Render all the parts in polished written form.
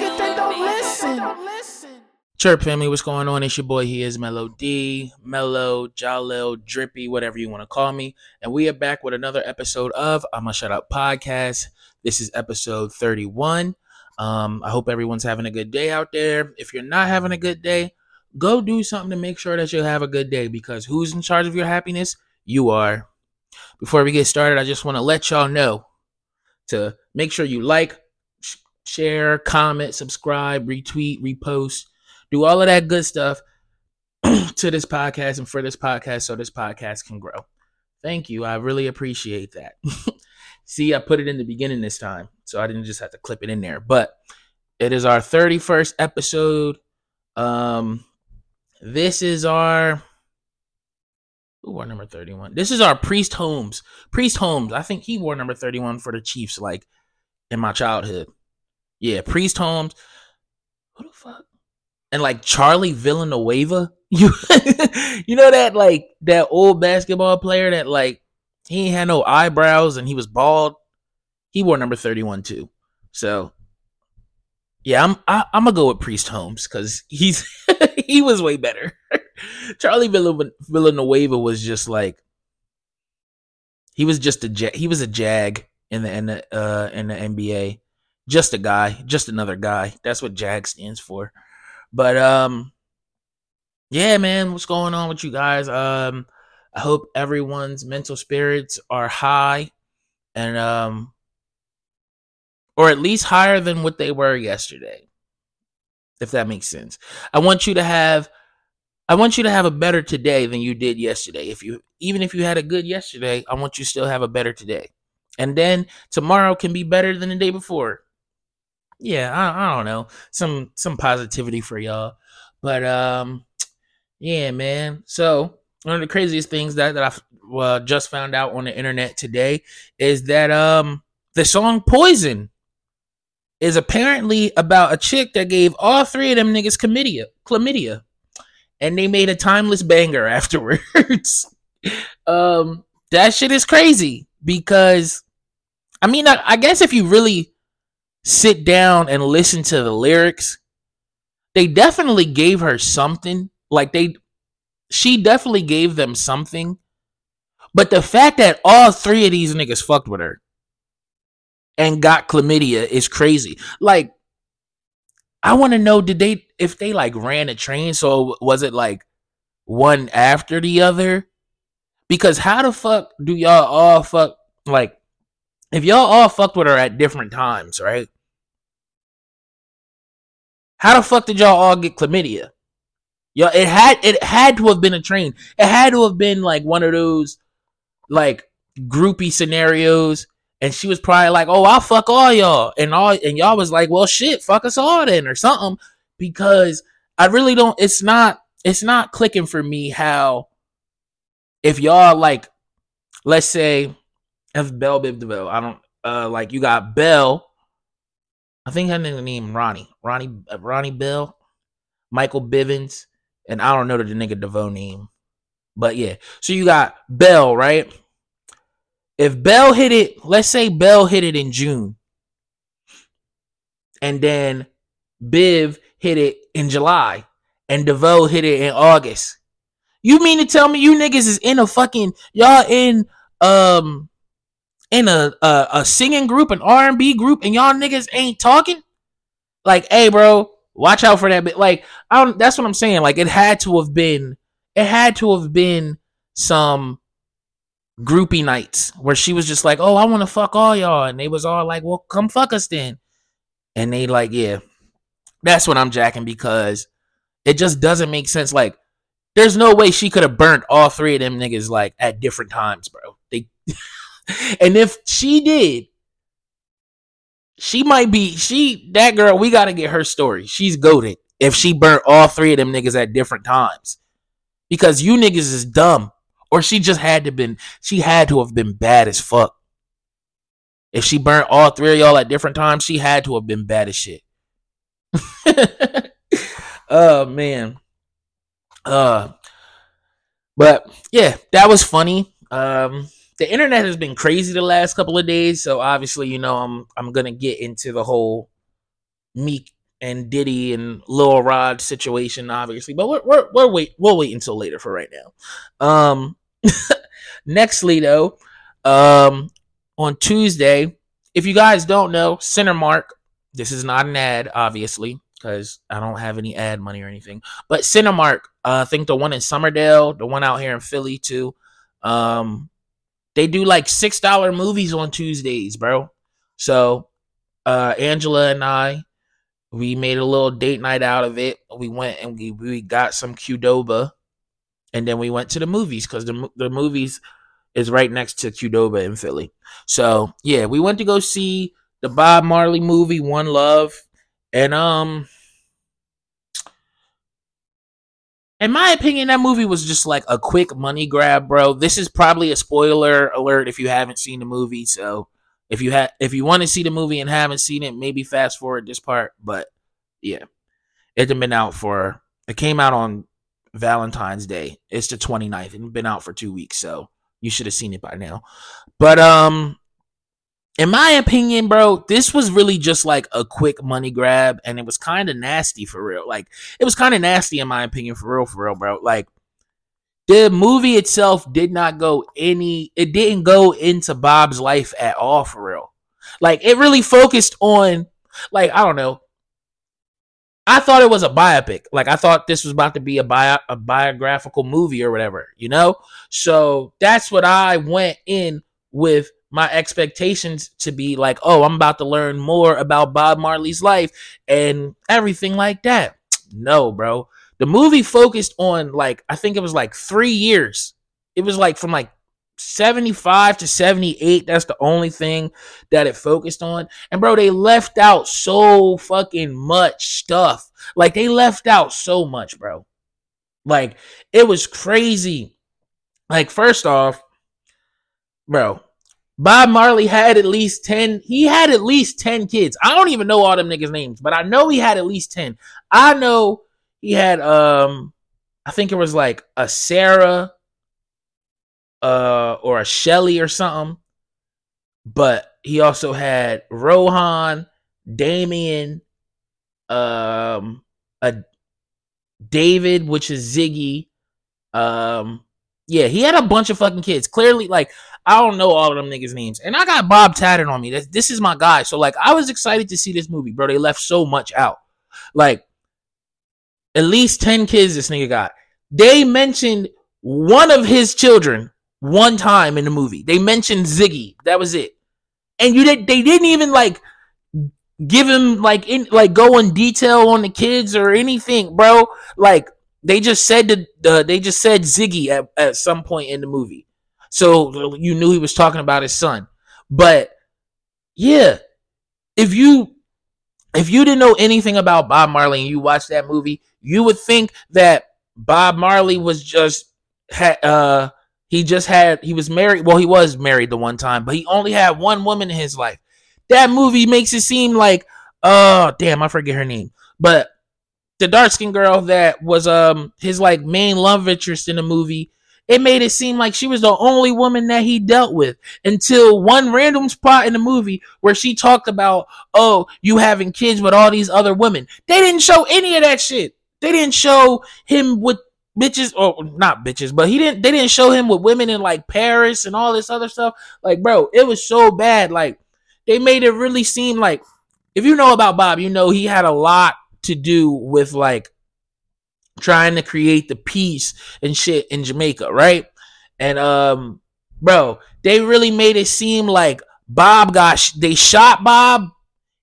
niggas that don't listen. Chirp family, what's going on? It's your boy, he is Mellow D, Mellow, Jalil, Drippy, whatever you want to call me. And we are back with another episode of I'ma Shut Up Podcast. This is episode 31. I hope everyone's having a good day out there. If you're not having a good day, go do something to make sure that you have a good day, because who's in charge of your happiness? You are. Before we get started, I just want to let y'all know to make sure you like, share, comment, subscribe, retweet, repost, do all of that good stuff to this podcast and for this podcast so this podcast can grow. Thank you. I really appreciate that. See, I put it in the beginning this time, so I didn't just have to clip it in there. But it is our 31st episode. This is our... Who wore number 31? This is our Priest Holmes. Priest Holmes. I think he wore number 31 for the Chiefs, like, in my childhood. Yeah, Priest Holmes. Who the fuck? And, like, Charlie Villanueva. You know that, like, that old basketball player that, like, he ain't had no eyebrows and he was bald? He wore number 31, too. So, yeah, I'm going to go with Priest Holmes because he was way better. Charlie Villanueva was just like, he was a jag in the NBA, just another guy. That's what jag stands for. But yeah, man, what's going on with you guys? I hope everyone's mental spirits are high, and or at least higher than what they were yesterday, if that makes sense. I want you to have a better today than you did yesterday. Even if you had a good yesterday, I want you to still have a better today. And then tomorrow can be better than the day before. Yeah, I don't know. Some positivity for y'all. But, yeah, man. So one of the craziest things that I just found out on the internet today is that the song Poison is apparently about a chick that gave all three of them niggas chlamydia. And they made a timeless banger afterwards. That shit is crazy because, I mean, I guess if you really sit down and listen to the lyrics, they definitely gave her something. Like, she definitely gave them something. But the fact that all three of these niggas fucked with her and got chlamydia is crazy. Like, I want to know, if they like ran a train, so was it like one after the other? Because how the fuck do y'all all fuck, like, if y'all all fucked with her at different times, right? How the fuck did y'all all get chlamydia? Y'all, it had to have been a train. It had to have been like one of those like groupie scenarios. And she was probably like, "Oh, I'll fuck all y'all," and y'all was like, "Well, shit, fuck us all then," or something. Because I really don't. It's not clicking for me how, if y'all like, let's say, if Bell Biv DeVoe, I don't like, you got Bell. I think her name Ronnie Bell, Michael Bivins, and I don't know the nigga DeVoe name, but yeah. So you got Bell, right? If Bell hit it, let's say Bell hit it in June, and then Biv hit it in July, and DeVoe hit it in August. You mean to tell me you niggas is in a fucking, y'all in a singing group, an R&B group, and y'all niggas ain't talking? Like, hey, bro, watch out for that bit. Like, that's what I'm saying. Like, it had to have been some groupie nights where she was just like, "Oh, I want to fuck all y'all," and they was all like, "Well, come fuck us then," and they like, yeah, that's what I'm jacking, because it just doesn't make sense. Like, there's no way she could have burnt all three of them niggas like at different times, bro. They and if she did, that girl, we gotta get her story. She's goated if she burnt all three of them niggas at different times, because you niggas is dumb. Or she had to have been bad as fuck. If she burnt all three of y'all at different times, she had to have been bad as shit. Oh, man. But, yeah, that was funny. The internet has been crazy the last couple of days. So, obviously, you know, I'm going to get into the whole me and Diddy and Lil Rod situation, obviously, but we'll wait until later for right now. Nextly, though, on Tuesday, if you guys don't know, Cinemark, this is not an ad, obviously, because I don't have any ad money or anything, but Cinemark, I think the one in Somerdale, the one out here in Philly too, they do like $6 movies on Tuesdays, bro. So Angela and I, we made a little date night out of it. We went and we got some Qdoba, and then we went to the movies because the movies is right next to Qdoba in Philly. So yeah, we went to go see the Bob Marley movie, One Love. And in my opinion, that movie was just like a quick money grab, bro. This is probably a spoiler alert if you haven't seen the movie. So if you want to see the movie and haven't seen it, maybe fast forward this part. But yeah, it came out on Valentine's Day. It's the 29th and been out for 2 weeks. So you should have seen it by now. But, in my opinion, bro, this was really just like a quick money grab, and it was kind of nasty for real. Like, it was kind of nasty in my opinion, for real, bro. Like, the movie itself it didn't go into Bob's life at all, for real. Like, it really focused on, like, I don't know. I thought it was a biopic. Like, I thought this was about to be a biographical movie or whatever, you know? So that's what I went in with. My expectations to be like, oh, I'm about to learn more about Bob Marley's life and everything like that. No, bro. The movie focused on, like, I think it was like 3 years. It was like from like 75 to 78. That's the only thing that it focused on. And bro, they left out so fucking much stuff. Like, they left out so much, bro. Like, it was crazy. Like, first off, bro, Bob Marley had at least 10. He had at least 10 kids. I don't even know all them niggas' names, but I know he had at least 10. I know he had, I think it was like a Sarah, or a Shelly or something. But he also had Rohan, Damien, a David, which is Ziggy. Yeah, he had a bunch of fucking kids. Clearly, like, I don't know all of them niggas' names. And I got Bob tatted on me. This is my guy. So, like, I was excited to see this movie, bro. They left so much out. Like, at least 10 kids this nigga got. They mentioned one of his children one time in the movie. They mentioned Ziggy. That was it. And they didn't even, like, give him, like, go in detail on the kids or anything, bro. Like, they just said Ziggy at some point in the movie. So you knew he was talking about his son. But yeah, if you didn't know anything about Bob Marley and you watched that movie, you would think that Bob Marley was he was married. Well, he was married the one time, but he only had one woman in his life. That movie makes it seem like, I forget her name, but the dark-skinned girl that was his like main love interest in the movie, it made it seem like she was the only woman that he dealt with until one random spot in the movie where she talked about, oh, you having kids with all these other women. They didn't show any of that shit. They didn't show him with bitches, or not bitches, but they didn't show him with women in like Paris and all this other stuff. Like, bro, it was so bad. Like, they made it really seem like, if you know about Bob, you know he had a lot to do with like trying to create the peace and shit in Jamaica, right? And bro, they really made it seem like they shot Bob,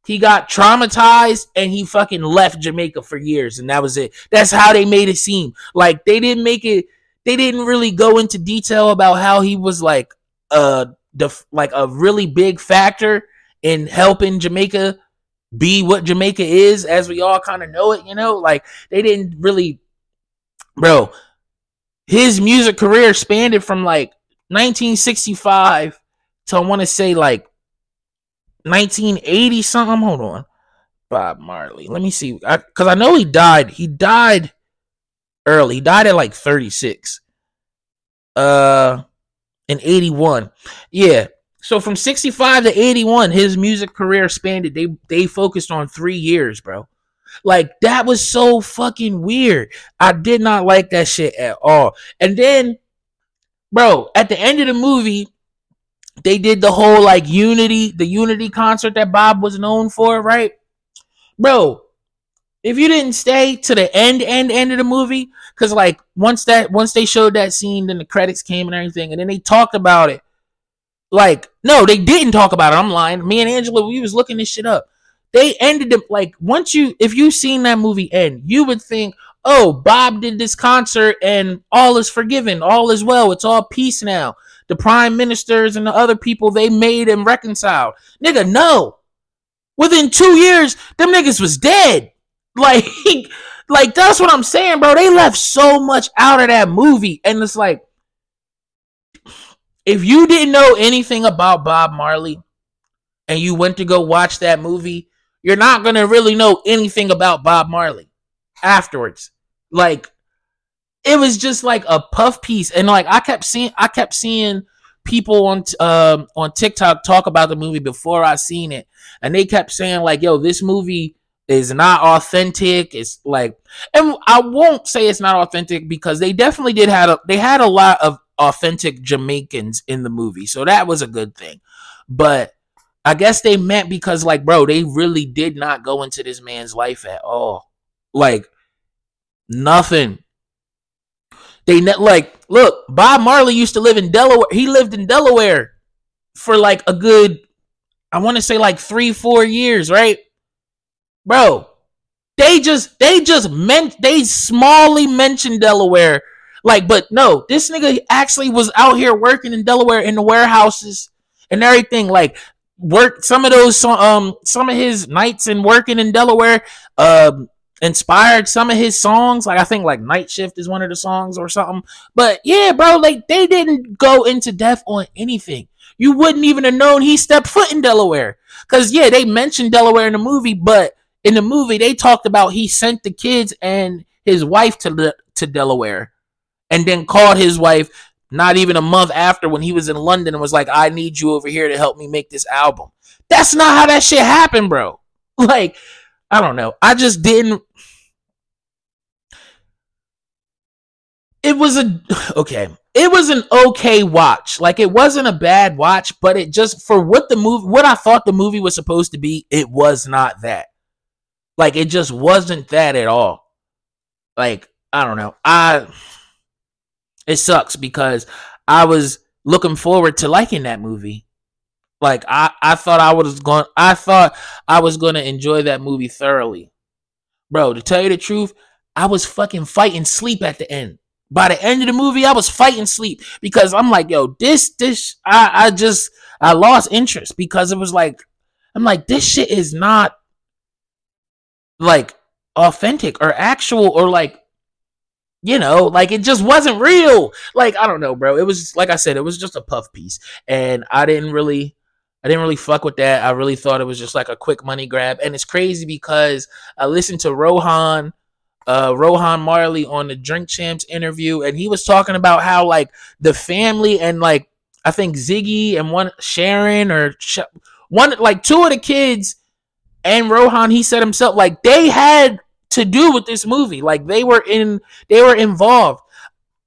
he got traumatized, and he fucking left Jamaica for years, and that was it. That's how they made it seem. Like, they didn't really go into detail about how he was like a really big factor in helping Jamaica be what Jamaica is as we all kind of know it, you know? Like, they didn't really, bro, his music career spanned from like 1965 to, I want to say, like 1980 something. Hold on, Bob Marley, let me see, because I know he died early. He died at like 36 in 81. Yeah. So from 65 to 81, his music career expanded. They focused on 3 years, bro. Like, that was so fucking weird. I did not like that shit at all. And then, bro, at the end of the movie, they did the whole, like, Unity, the Unity concert that Bob was known for, right? Bro, if you didn't stay to the end of the movie, because, like, once they showed that scene, then the credits came and everything, and then they talked about it. Like, no, they didn't talk about it. I'm lying. Me and Angela, we was looking this shit up. They ended it, like, if you seen that movie end, you would think, oh, Bob did this concert and all is forgiven, all is well, it's all peace now. The prime ministers and the other people, they made and reconciled. Nigga, no. Within 2 years, them niggas was dead. Like that's what I'm saying, bro. They left so much out of that movie. And it's like, if you didn't know anything about Bob Marley and you went to go watch that movie, you're not going to really know anything about Bob Marley afterwards. Like, it was just like a puff piece. And like, I kept seeing people on TikTok talk about the movie before I seen it. And they kept saying like, yo, this movie is not authentic. It's like, and I won't say it's not authentic because they definitely did had a lot of authentic Jamaicans in the movie. So that was a good thing. But I guess they meant because like, bro, they really did not go into this man's life at all. Like, nothing. They like, look, Bob Marley used to live in Delaware. He lived in Delaware for like a good, I want to say like 3-4 years, right? Bro, they smallly mentioned Delaware. Like, but no, this nigga actually was out here working in Delaware in the warehouses and everything. Like, some of his nights in working in Delaware inspired some of his songs. Like, I think like Night Shift is one of the songs or something. But yeah, bro, like they didn't go into depth on anything. You wouldn't even have known he stepped foot in Delaware. Cause yeah, they mentioned Delaware in the movie, but in the movie they talked about he sent the kids and his wife to Delaware. And then called his wife not even a month after when he was in London and was like, I need you over here to help me make this album. That's not how that shit happened, bro. Like, I don't know. I just didn't. It was an okay watch. Like, it wasn't a bad watch, but it just, for what I thought the movie was supposed to be, it was not that. Like, it just wasn't that at all. Like, I don't know. It sucks because I was looking forward to liking that movie. Like, I thought I was gonna enjoy that movie thoroughly. Bro, to tell you the truth, I was fucking fighting sleep at the end. By the end of the movie, I was fighting sleep because I'm like, yo, I lost interest because it was like, I'm like, this shit is not like authentic or actual or like, you know, like it just wasn't real. Like, I don't know, bro. It was, like I said, it was just a puff piece. And I didn't really fuck with that. I really thought it was just like a quick money grab. And it's crazy because I listened to Rohan Marley on the Drink Champs interview. And he was talking about how like the family and like, I think Ziggy and two of the kids and Rohan, he said himself, like they had to do with this movie. Like they were involved.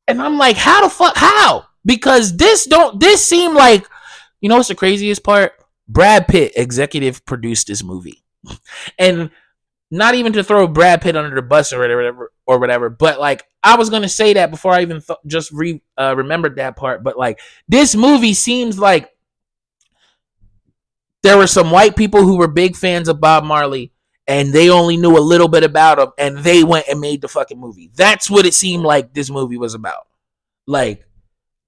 And I'm like, how the fuck, how? Because this seemed like, you know what's the craziest part? Brad Pitt executive produced this movie. And not even to throw Brad Pitt under the bus or whatever, but like I was going to say that before I even remembered that part, but like this movie seems like there were some white people who were big fans of Bob Marley. And they only knew a little bit about him, and they went and made the fucking movie. That's what it seemed like this movie was about. Like,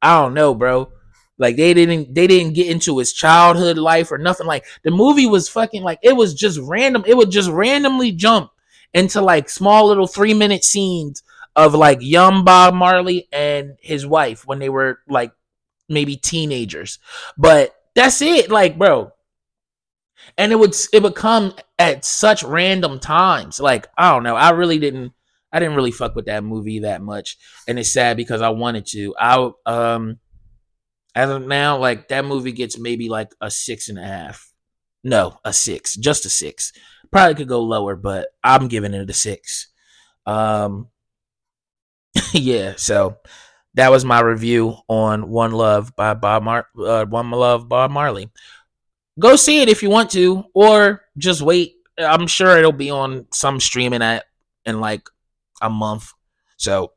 I don't know, bro. Like they didn't get into his childhood life or nothing. Like the movie was fucking like it was just random. It would just randomly jump into like small little 3-minute scenes of like young Bob Marley and his wife when they were like maybe teenagers. But that's it, like, bro. And it would come at such random times. Like, I don't know. I didn't really fuck with that movie that much. And it's sad because I wanted to. As of now, like that movie gets maybe like a 6.5. No, a 6. Just a 6. Probably could go lower, but I'm giving it a 6. Yeah, so that was my review on One Love by Bob Marley. Go see it if you want to, or just wait. I'm sure it'll be on some streaming app in like a month. So,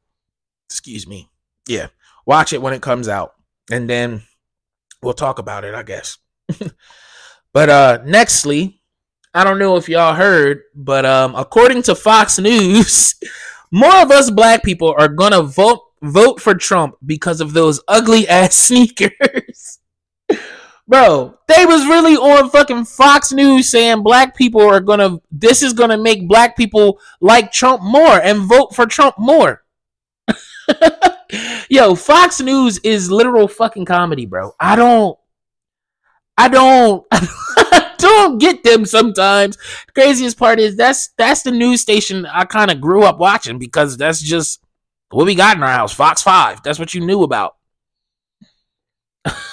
excuse me. Yeah, watch it when it comes out, and then we'll talk about it, I guess. But nextly, I don't know if y'all heard, but according to Fox News, more of us black people are gonna vote for Trump because of those ugly ass sneakers. Bro, they was really on fucking Fox News saying black people are gonna, this is gonna make black people like Trump more and vote for Trump more. Yo, Fox News is literal fucking comedy, bro. I don't get them sometimes. The craziest part is that's the news station I kind of grew up watching, because that's just what we got in our house. Fox 5. That's what you knew about.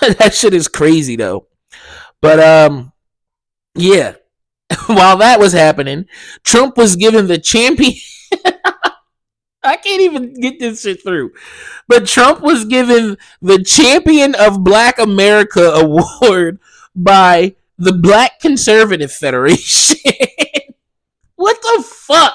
That shit is crazy though. But yeah. While that was happening, Trump was given the champion. I can't even get this shit through. But Trump was given the Champion of Black America award by the Black Conservative Federation. What the fuck?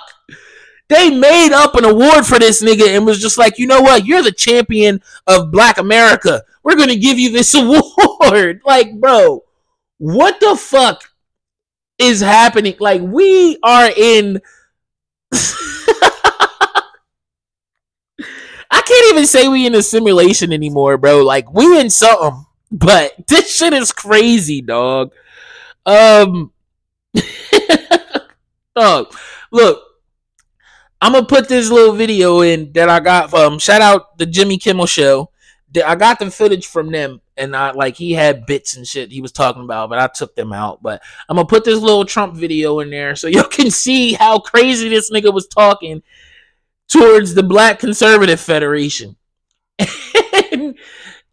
They made up an award for this nigga and was just like, you know what? You're the champion of Black America. We're going to give you this award. Like, bro, what the fuck is happening? Like, we are in... I can't even say we in a simulation anymore, bro. Like, we in something, but this shit is crazy, dog. Dog, look, I'm gonna put this little video in that I got from, shout out the Jimmy Kimmel show. I got the footage from them, and I, like, he had bits and shit he was talking about, but I took them out. But I'm gonna put this little Trump video in there so you can see how crazy this nigga was talking towards the Black Conservative Federation.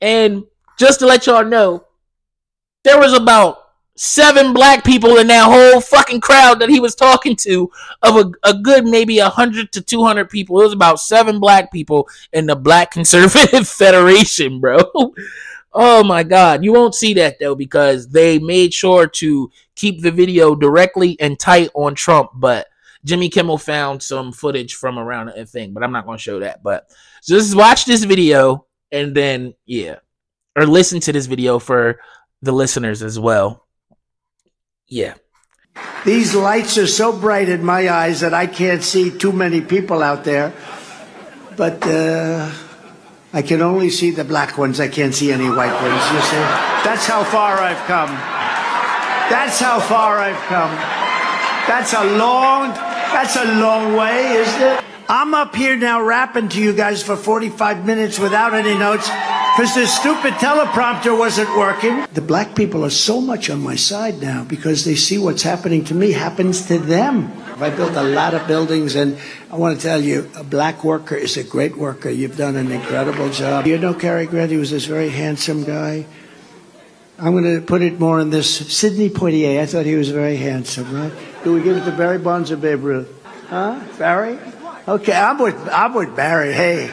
And just to let y'all know, there was about 7 black people in that whole fucking crowd that he was talking to, of a good maybe 100 to 200 people. It was about 7 black people in the Black Conservative Federation, bro. Oh my God. You won't see that though, because they made sure to keep the video directly and tight on Trump, but Jimmy Kimmel found some footage from around a thing, but I'm not going to show that. But just watch this video, and then, yeah, or listen to this video for the listeners as well. Yeah. These lights are so bright in my eyes that I can't see too many people out there, but I can only see the black ones. I can't see any white ones. You see, that's how far I've come. That's how far I've come. That's a long way, isn't it? I'm up here now rapping to you guys for 45 minutes without any notes because the stupid teleprompter wasn't working. The black people are so much on my side now because they see what's happening to me happens to them. I built a lot of buildings, and I want to tell you, a black worker is a great worker. You've done an incredible job. You know, Cary Grant, he was this very handsome guy. I'm going to put it more in this. Sidney Poitier, I thought he was very handsome, right? Do we give it to Barry Bonds or Babe Ruth? Huh? Barry? Okay, I'm with Barry, hey.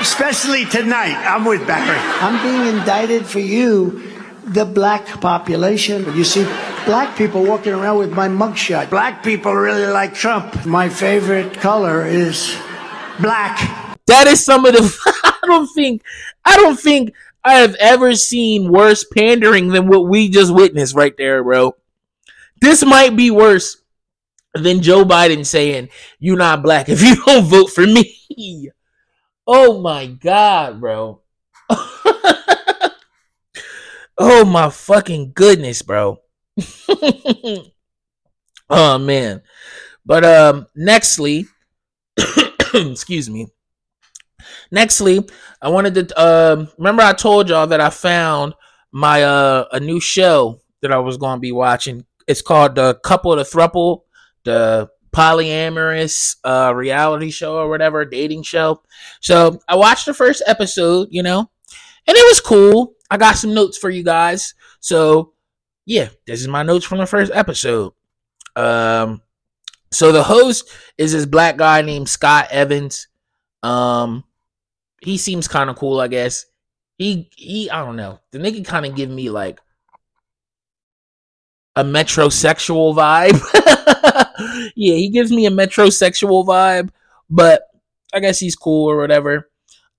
Especially tonight, I'm with Barry. I'm being indicted for you, the black population. You see, black people walking around with my mugshot. Black people really like Trump. My favorite color is black. That is some of the... I don't think... I have ever seen worse pandering than what we just witnessed right there, bro. This might be worse than Joe Biden saying, "You're not black if you don't vote for me." Oh my God, bro. Oh my fucking goodness, bro. Oh man. But nextly, excuse me. Nextly, I wanted to remember I told y'all that I found my a new show that I was going to be watching. It's called The Couple to Thruple, the polyamorous reality show or whatever, dating show. So I watched the first episode, you know, and it was cool. I got some notes for you guys. So yeah, this is my notes from the first episode. So the host is this black guy named Scott Evans. He seems kind of cool, I guess. He I don't know. The nigga kind of give me like a metrosexual vibe. Yeah, he gives me a metrosexual vibe, but I guess he's cool or whatever.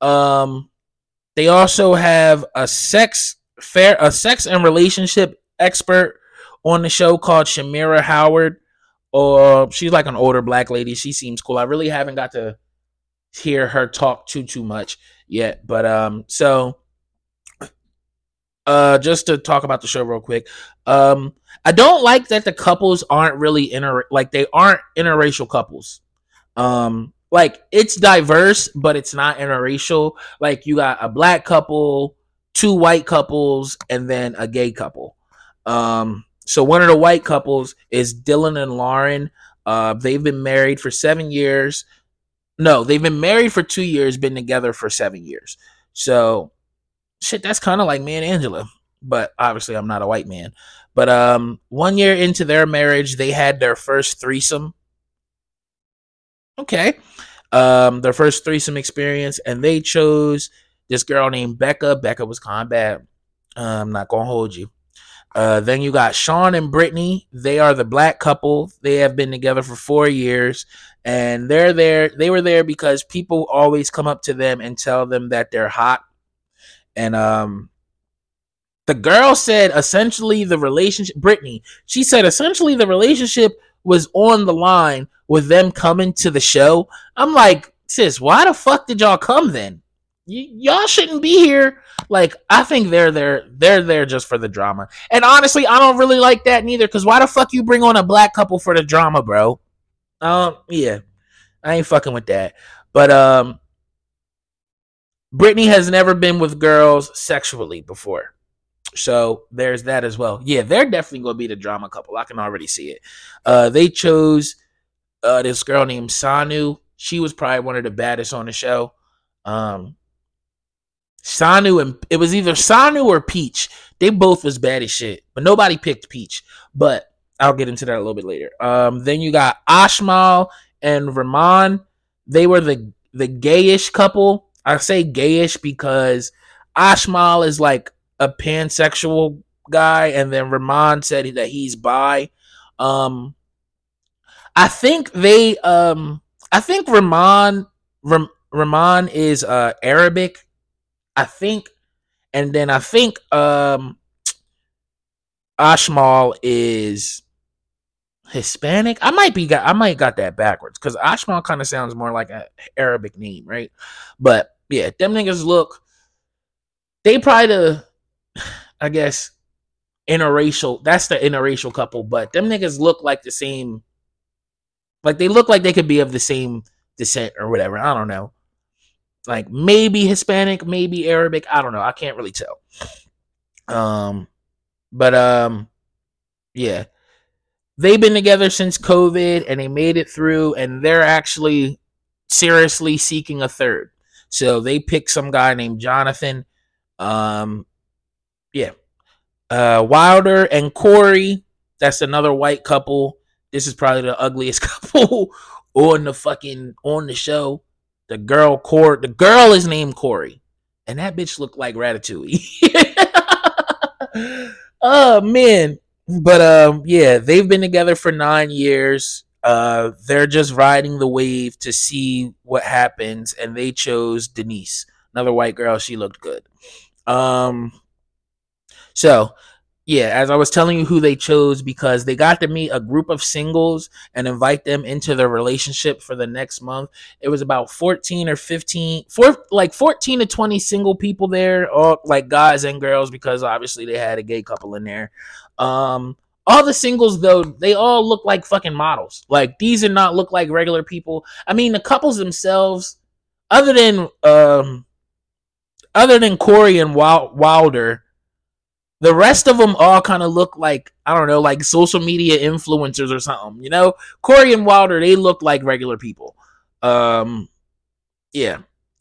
They also have a sex and relationship expert on the show called Shamira Howard. She's like an older black lady. She seems cool. I really haven't got to hear her talk too much yet, but just to talk about the show real quick, I don't like that the couples aren't really they aren't interracial couples. Like, it's diverse, but it's not interracial. Like, you got a black couple, two white couples, and then a gay couple. So one of the white couples is Dylan and Lauren. They've been married for 7 years. No, they've been married for 2 years, been together for 7 years. So, shit, that's kind of like me and Angela. But obviously, I'm not a white man. But 1 year into their marriage, they had their first threesome. Okay. Their first threesome experience, and they chose this girl named Becca. Becca was kind of bad. I'm not going to hold you. Then you got Sean and Brittany. They are the black couple. They have been together for 4 years, and they're there. They were there because people always come up to them and tell them that they're hot. And the girl said essentially the relationship, Brittany, she said essentially the relationship was on the line with them coming to the show. I'm like, sis, why the fuck did y'all come then? Y'all shouldn't be here. Like, I think they're there just for the drama. And honestly, I don't really like that neither, because why the fuck you bring on a black couple for the drama, bro? Yeah, I ain't fucking with that. But Brittany has never been with girls sexually before. So there's that as well. Yeah, they're definitely going to be the drama couple. I can already see it. They chose this girl named Sanu. She was probably one of the baddest on the show. Sanu, and it was either Sanu or Peach. They both was bad as shit, but nobody picked Peach. But I'll get into that a little bit later. Then you got Ashmal and Ramon. They were the gayish couple. I say gayish because Ashmal is like a pansexual guy, and then Ramon said that he's bi. I think Ramon is Arabic, I think, and then I think Ashmal is Hispanic. I might got that backwards, because Ashmal kind of sounds more like an Arabic name, right? But yeah, them niggas look, they probably I guess interracial. That's the interracial couple, but them niggas look like the same. Like, they look like they could be of the same descent or whatever. I don't know. Like, maybe Hispanic, maybe Arabic. I don't know. I can't really tell. Yeah. They've been together since COVID, and they made it through, and they're actually seriously seeking a third. So they picked some guy named Jonathan. Yeah. Wilder and Corey. That's another white couple. This is probably the ugliest couple on the show. The girl is named Corey, and that bitch looked like Ratatouille. Oh man. But yeah, they've been together for 9 years. They're just riding the wave to see what happens, and they chose Denise, another white girl. She looked good. So yeah, as I was telling you who they chose, because they got to meet a group of singles and invite them into their relationship for the next month. It was about 14 to 20 single people there, all like guys and girls, because obviously they had a gay couple in there. All the singles, though, they all look like fucking models. Like, these did not look like regular people. I mean, the couples themselves, other than Corey and Wilder, the rest of them all kind of look like, I don't know, like social media influencers or something, you know? Corey and Wilder, they look like regular people. Yeah.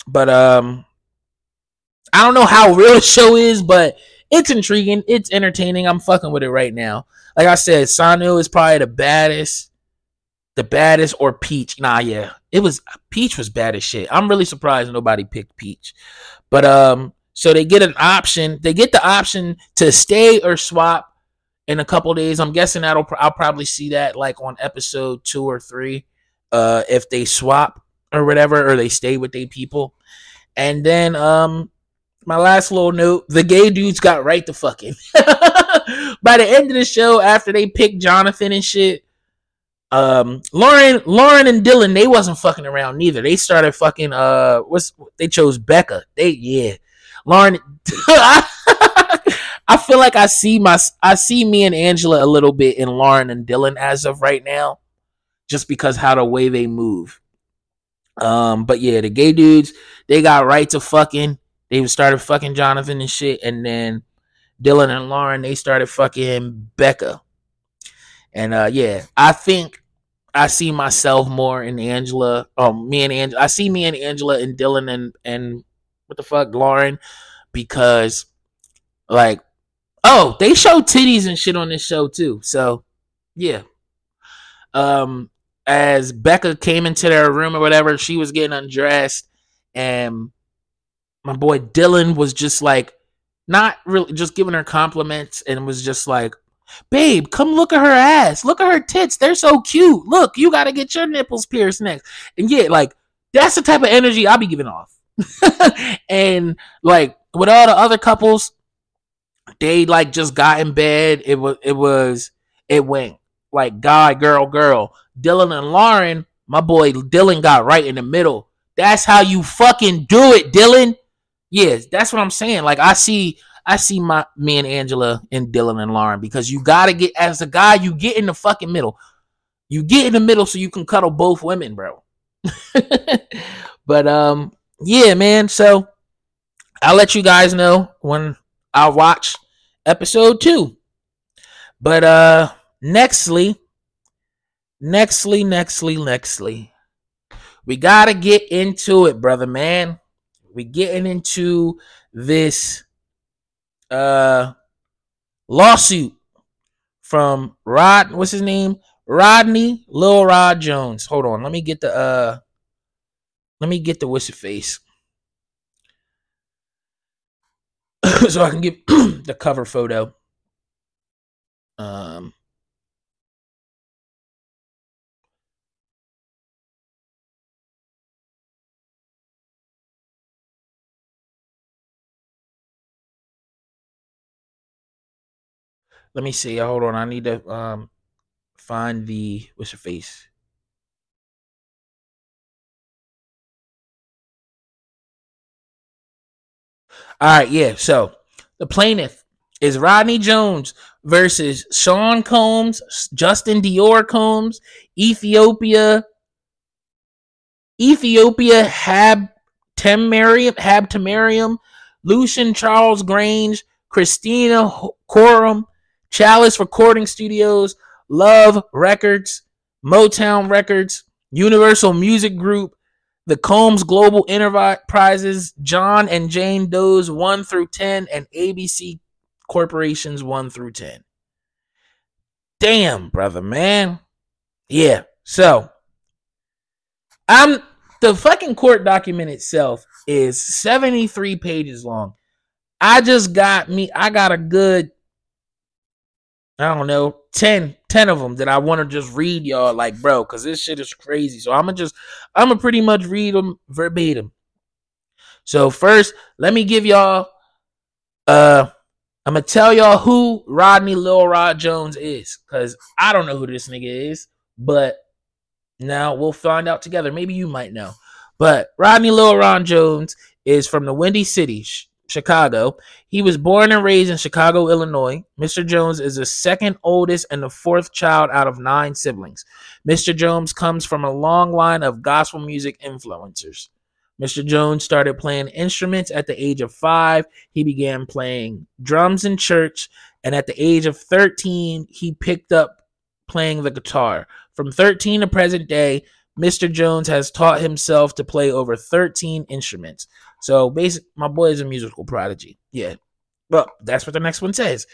But I don't know how real the show is, but It's intriguing. It's entertaining. I'm fucking with it right now. Like I said, Sanu is probably the baddest, or Peach. Nah, yeah. Peach was bad as shit. I'm really surprised nobody picked Peach. But so they get an option. They get the option to stay or swap in a couple days. I'm guessing I'll probably see that like on episode 2 or 3, if they swap or whatever, or they stay with their people. And then my last little note, the gay dudes got right to fucking. By the end of the show, after they picked Jonathan and shit, Lauren and Dylan, they wasn't fucking around neither. They started fucking they chose Becca. Lauren I feel like I see me and Angela a little bit in Lauren and Dylan as of right now, just because how the way they move. But yeah, the gay dudes, they got right to fucking. They started fucking Jonathan and shit, and then Dylan and Lauren, they started fucking Becca. And yeah, I think I see myself more in Angela. Me and Angela. I see me and Angela and Dylan and what the fuck, Lauren, because like, oh, they show titties and shit on this show too. So yeah. As Becca came into their room or whatever, she was getting undressed, and my boy Dylan was just like, not really, just giving her compliments, and was just like, babe, come look at her ass. Look at her tits. They're so cute. Look, you got to get your nipples pierced next. And yeah, like, that's the type of energy I'll be giving off. And like, with all the other couples, they like just got in bed. It went like guy, girl. Dylan and Lauren, my boy Dylan got right in the middle. That's how you fucking do it, Dylan. Yes, that's what I'm saying. Like, I see me and Angela and Dylan and Lauren, because you gotta get, as a guy, you get in the fucking middle. You get in the middle so you can cuddle both women, bro. But yeah, man. So I'll let you guys know when I watch episode 2. But Nextly, we gotta get into it, brother, man. We getting into this lawsuit from Lil Rod Jones. Hold on, let me get the what's your face so I can get the cover photo. Let me see. Hold on. I need to find the what's her face. All right, yeah. So the plaintiff is Rodney Jones versus Sean Combs, Justin Dior Combs, Ethiopia Habtemariam, Lucian Charles Grange, Christina Korum, Chalice Recording Studios, Love Records, Motown Records, Universal Music Group, the Combs Global Enterprises, John and Jane Doe's 1 through 10, and ABC Corporation's 1 through 10. Damn, brother, man. Yeah, so the fucking court document itself is 73 pages long. I got a good, 10 of them that I want to just read y'all, like, bro, because this shit is crazy. So I'm going to pretty much read them verbatim. So first, let me give y'all, I'm going to tell y'all who Lil Rod Jones is, because I don't know who this nigga is, but now we'll find out together. Maybe you might know. But Lil Rod Jones is from the Windy City, Chicago. He was born and raised in Chicago, Illinois. Mr. Jones is the second oldest and the fourth child out of 9 siblings. Mr. Jones comes from a long line of gospel music influencers. Mr. Jones started playing instruments at the age of 5. He began playing drums in church, and at the age of 13, he picked up playing the guitar. From 13 to present day, Mr. Jones has taught himself to play over 13 instruments. So basically, my boy is a musical prodigy. Yeah. Well, that's what the next one says.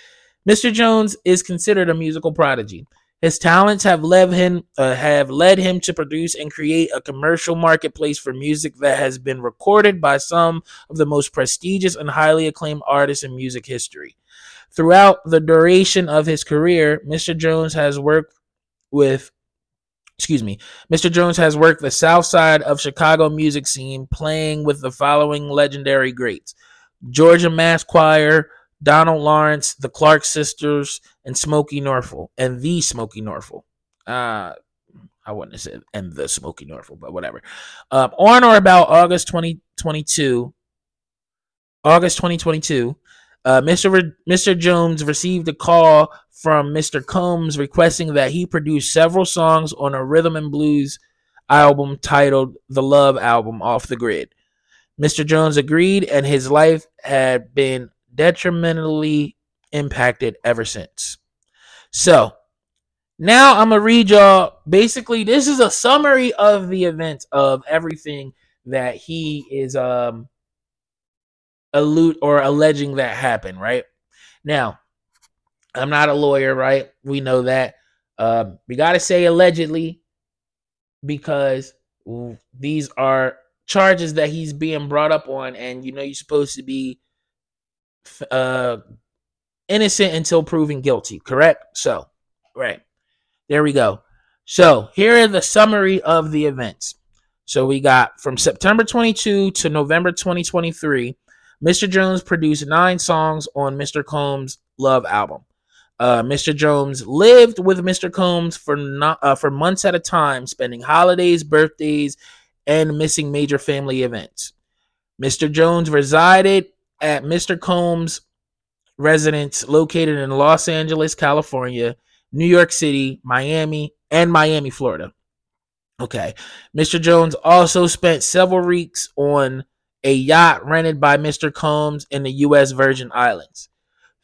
Mr. Jones is considered a musical prodigy. His talents have led him to produce and create a commercial marketplace for music that has been recorded by some of the most prestigious and highly acclaimed artists in music history. Throughout the duration of his career, Mr. Jones has worked the South Side of Chicago music scene, playing with the following legendary greats: Georgia Mass Choir, Donald Lawrence, the Clark Sisters, and Smokey Norful. I wouldn't have said and the Smokey Norful, but whatever. On or about August 2022, Mr. Jones received a call from Mr. Combs requesting that he produce several songs on a rhythm and blues album titled The Love Album Off the Grid. Mr. Jones agreed, and his life had been detrimentally impacted ever since. So now I'm gonna read y'all, basically this is a summary of the events of everything that he is alleging that happened. Right now, I'm not a lawyer, right? We know that. We gotta say allegedly because these are charges that he's being brought up on, and you know you're supposed to be innocent until proven guilty, correct? So, right. There we go. So, here are the summary of the events. So, we got from September 22 to November 2023, Mr. Jones produced 9 songs on Mr. Combs' Love album. Mr. Jones lived with Mr. Combs for months at a time, spending holidays, birthdays, and missing major family events. Mr. Jones resided at Mr. Combs' residence located in Los Angeles, California, New York City, Miami, and Miami, Florida. Okay. Mr. Jones also spent several weeks on a yacht rented by Mr. Combs in the U.S. Virgin Islands.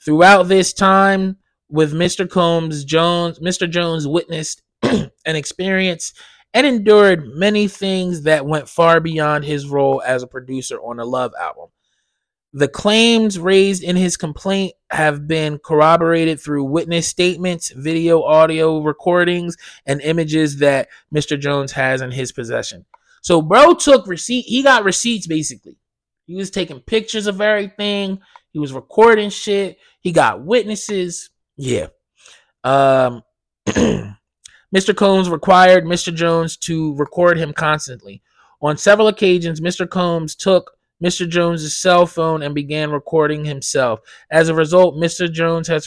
Throughout this time with Mr. Combs, Mr. Jones witnessed and experienced and endured many things that went far beyond his role as a producer on a Love album. The claims raised in his complaint have been corroborated through witness statements, video, audio recordings, and images that Mr. Jones has in his possession. So bro took receipt. He got receipts, basically. He was taking pictures of everything. He was recording shit. He got witnesses. Yeah. Mr. Combs required Mr. Jones to record him constantly. On several occasions, Mr. Combs took Mr. Jones' cell phone and began recording himself. As a result, Mr. Jones has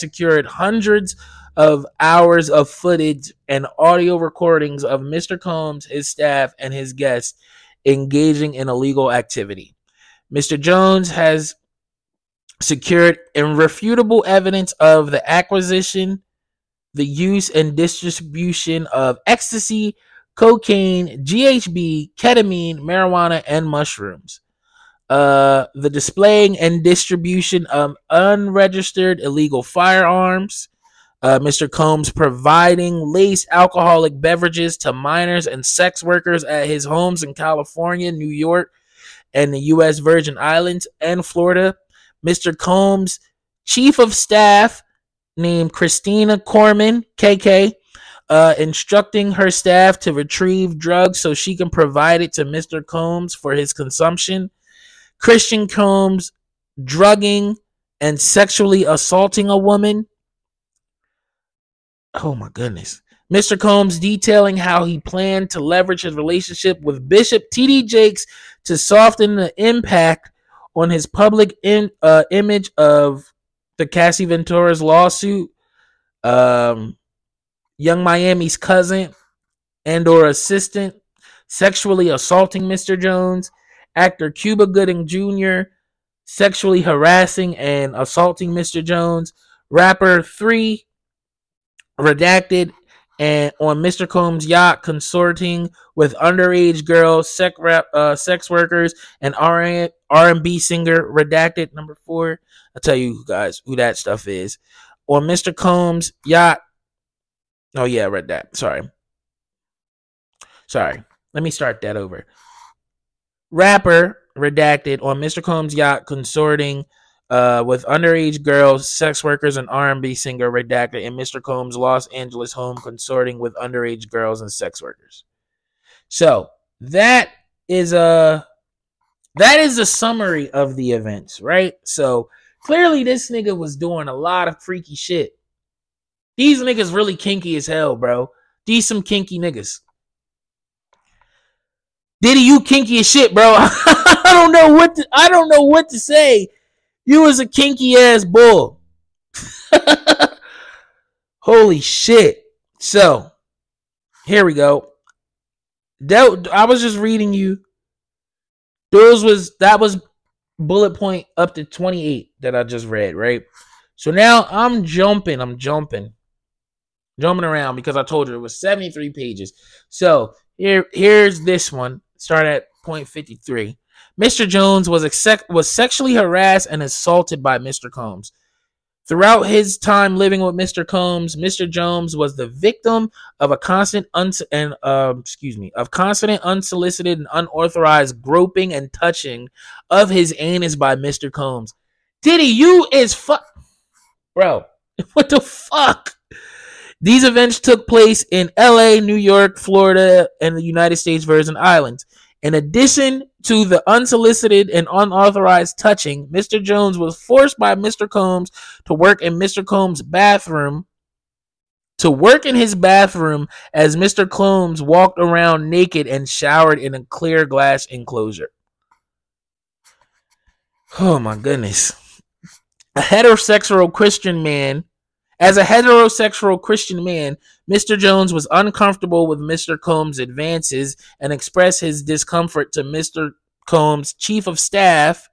secured hundreds of hours of footage and audio recordings of Mr. Combs, his staff, and his guests engaging in illegal activity. Mr. Jones has secured irrefutable evidence of the acquisition, the use, and distribution of ecstasy, cocaine, GHB, ketamine, marijuana, and mushrooms. The displaying and distribution of unregistered illegal firearms. Mr. Combs providing laced alcoholic beverages to minors and sex workers at his homes in California, New York, and the U.S. Virgin Islands and Florida. Mr. Combs' chief of staff, named Christina Korum, KK, instructing her staff to retrieve drugs so she can provide it to Mr. Combs for his consumption. Christian Combs drugging and sexually assaulting a woman. Oh my goodness. Mr. Combs detailing how he planned to leverage his relationship with Bishop T.D. Jakes to soften the impact on his public image of the Cassie Ventura's lawsuit. Young Miami's cousin and/or assistant, sexually assaulting Mr. Jones, actor Cuba Gooding Jr., sexually harassing and assaulting Mr. Jones, rapper 3, redacted, and on Mr. Combs' yacht, consorting with underage girls, sex workers, and R&B singer, redacted, number 4. I'll tell you guys who that stuff is. On Mr. Combs' yacht. Oh, yeah, I read that. Sorry. Let me start that over. Rapper redacted on Mr. Combs' yacht, consorting with underage girls, sex workers, and R&B singer Redacted in Mr. Combs' Los Angeles home consorting with underage girls and sex workers. So that is a summary of the events, right? So clearly this nigga was doing a lot of freaky shit. These niggas really kinky as hell, bro. These some kinky niggas. Diddy, you kinky as shit, bro. I don't know what to say. You was a kinky ass bull. Holy shit. So, here we go. I was just reading you. That was bullet point up to 28 that I just read, right? So now I'm jumping around because I told you it was 73 pages. So here's this one. Start at point 53. Mr. Jones was sexually harassed and assaulted by Mr. Combs. Throughout his time living with Mr. Combs, Mr. Jones was the victim of constant unsolicited and unauthorized groping and touching of his anus by Mr. Combs. Diddy, you is bro. What the fuck? These events took place in LA, New York, Florida, and the United States Virgin Islands. In addition to the unsolicited and unauthorized touching, Mr. Jones was forced by Mr. Combs to work in Mr. Combs' bathroom, as Mr. Combs walked around naked and showered in a clear glass enclosure. Oh my goodness. As a heterosexual Christian man, Mr. Jones was uncomfortable with Mr. Combs' advances and expressed his discomfort to Mr. Combs' chief of staff,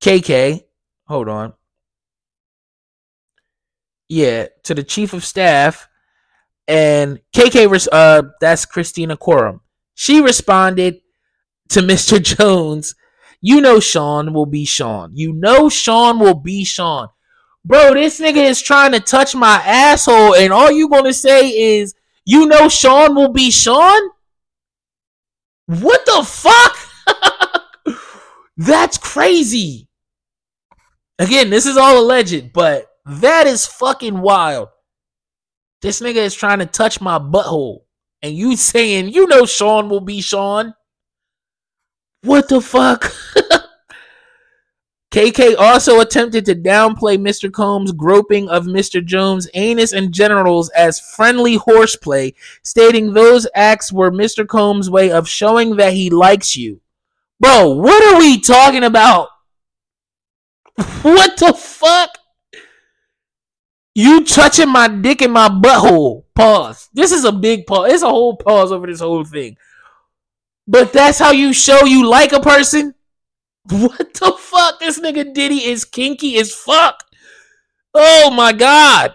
KK. Hold on. Yeah, to the chief of staff. And KK, that's Christina Korum. She responded to Mr. Jones, "You know Sean will be Sean. You know Sean will be Sean." Bro, this nigga is trying to touch my asshole, and all you gonna say is, "You know Sean will be Sean"? What the fuck? That's crazy. Again, this is all alleged, but that is fucking wild. This nigga is trying to touch my butthole, and you saying, "You know Sean will be Sean"? What the fuck? KK also attempted to downplay Mr. Combs' groping of Mr. Jones' anus and genitals as friendly horseplay, stating those acts were Mr. Combs' way of showing that he likes you. Bro, what are we talking about? What the fuck? You touching my dick in my butthole. Pause. This is a big pause. It's a whole pause over this whole thing. But that's how you show you like a person? What the fuck? This nigga Diddy is kinky as fuck. Oh my god.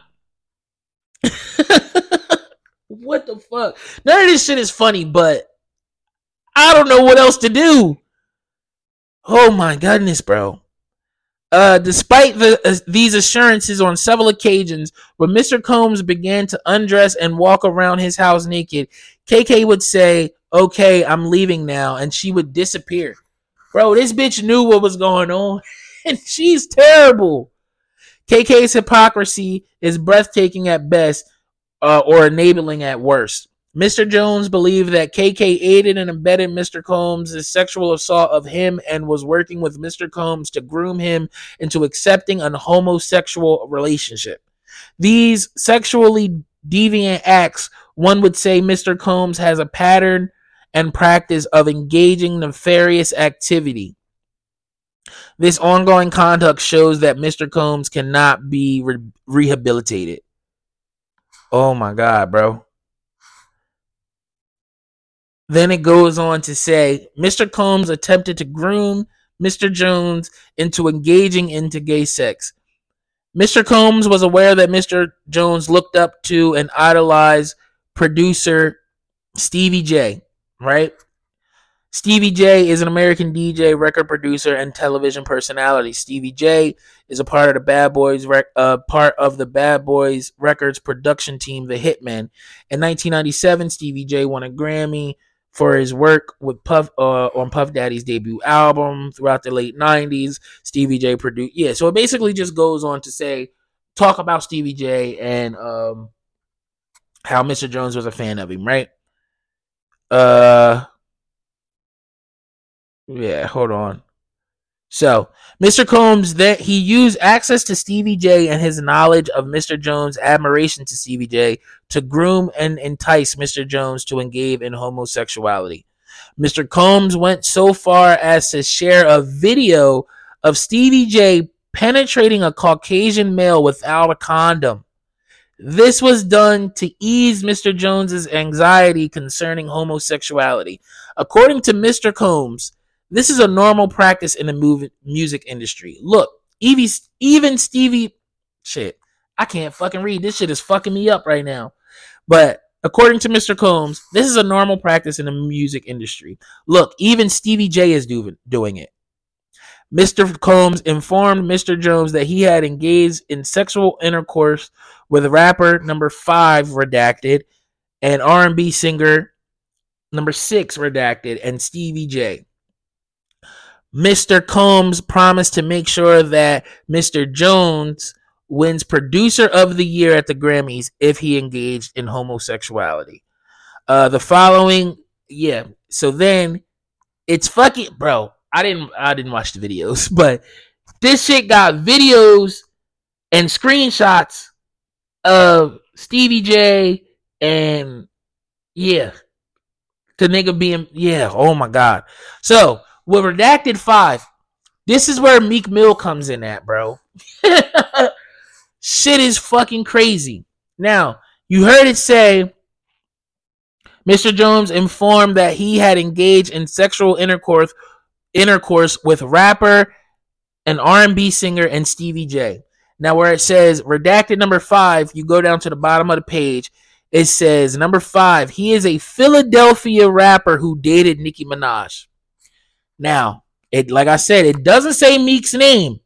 What the fuck? None of this shit is funny, but I don't know what else to do. Oh my goodness, bro. Despite these assurances on several occasions, when Mr. Combs began to undress and walk around his house naked, KK would say, "Okay, I'm leaving now," and she would disappear. Bro, this bitch knew what was going on, and she's terrible. KK's hypocrisy is breathtaking at best, or enabling at worst. Mr. Jones believed that KK aided and abetted Mr. Combs' sexual assault of him and was working with Mr. Combs to groom him into accepting an homosexual relationship. These sexually deviant acts, one would say Mr. Combs has a pattern and practice of engaging nefarious activity. This ongoing conduct shows that Mr. Combs cannot be rehabilitated. Oh my God, bro. Then it goes on to say, Mr. Combs attempted to groom Mr. Jones into engaging into gay sex. Mr. Combs was aware that Mr. Jones looked up to and idolized producer Stevie J. Right? Stevie J is an American DJ, record producer, and television personality. Stevie J is a part of the Bad Boys Records production team, The Hitmen. In 1997, Stevie J won a Grammy for his work with Puff on Puff Daddy's debut album throughout the late 90s. Stevie J produced. Yeah, so it basically just goes on to say, talk about Stevie J and how Mr. Jones was a fan of him, right? Yeah, hold on. So, Mr. Combs, that he used access to Stevie J and his knowledge of Mr. Jones' admiration to Stevie J to groom and entice Mr. Jones to engage in homosexuality. Mr. Combs went so far as to share a video of Stevie J penetrating a Caucasian male without a condom. This was done to ease Mr. Jones's anxiety concerning homosexuality. According to Mr. Combs, this is a normal practice in the music industry. Look, even Stevie... Shit, I can't fucking read. This shit is fucking me up right now. But according to Mr. Combs, this is a normal practice in the music industry. Look, even Stevie J is doing it. Mr. Combs informed Mr. Jones that he had engaged in sexual intercourse with rapper number 5 Redacted and R&B singer number 6 Redacted and Stevie J. Mr. Combs promised to make sure that Mr. Jones wins Producer of the Year at the Grammys if he engaged in homosexuality. The following, yeah. So then it's fucking, bro. I didn't watch the videos, but this shit got videos and screenshots of Stevie J and yeah, the nigga being yeah. Oh my god. So. With Redacted 5, this is where Meek Mill comes in at, bro. Shit is fucking crazy. Now, you heard it say, Mr. Jones informed that he had engaged in sexual intercourse with rapper and R&B singer and Stevie J. Now, where it says Redacted number 5, you go down to the bottom of the page. It says, number 5, he is a Philadelphia rapper who dated Nicki Minaj. Now, it like I said, it doesn't say Meek's name.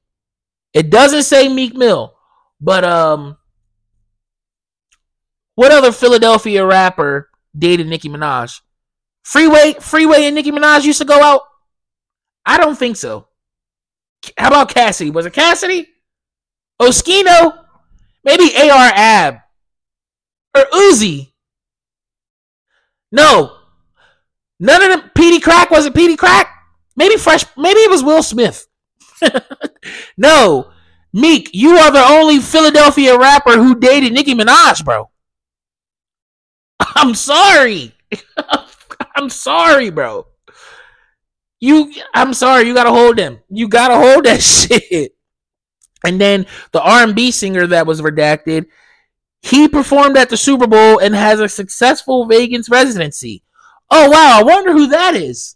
It doesn't say Meek Mill. But what other Philadelphia rapper dated Nicki Minaj? Freeway and Nicki Minaj used to go out? I don't think so. How about Cassidy? Was it Cassidy? Oskino? Maybe A.R. Ab. Or Uzi. No. None of them. Petey Crack? Was it Petey Crack? Maybe Fresh. Maybe it was Will Smith. No, Meek, you are the only Philadelphia rapper who dated Nicki Minaj, bro. I'm sorry. I'm sorry, bro. I'm sorry. You gotta hold them. You gotta hold that shit. And then the R&B singer that was Redacted, he performed at the Super Bowl and has a successful Vegas residency. Oh wow! I wonder who that is.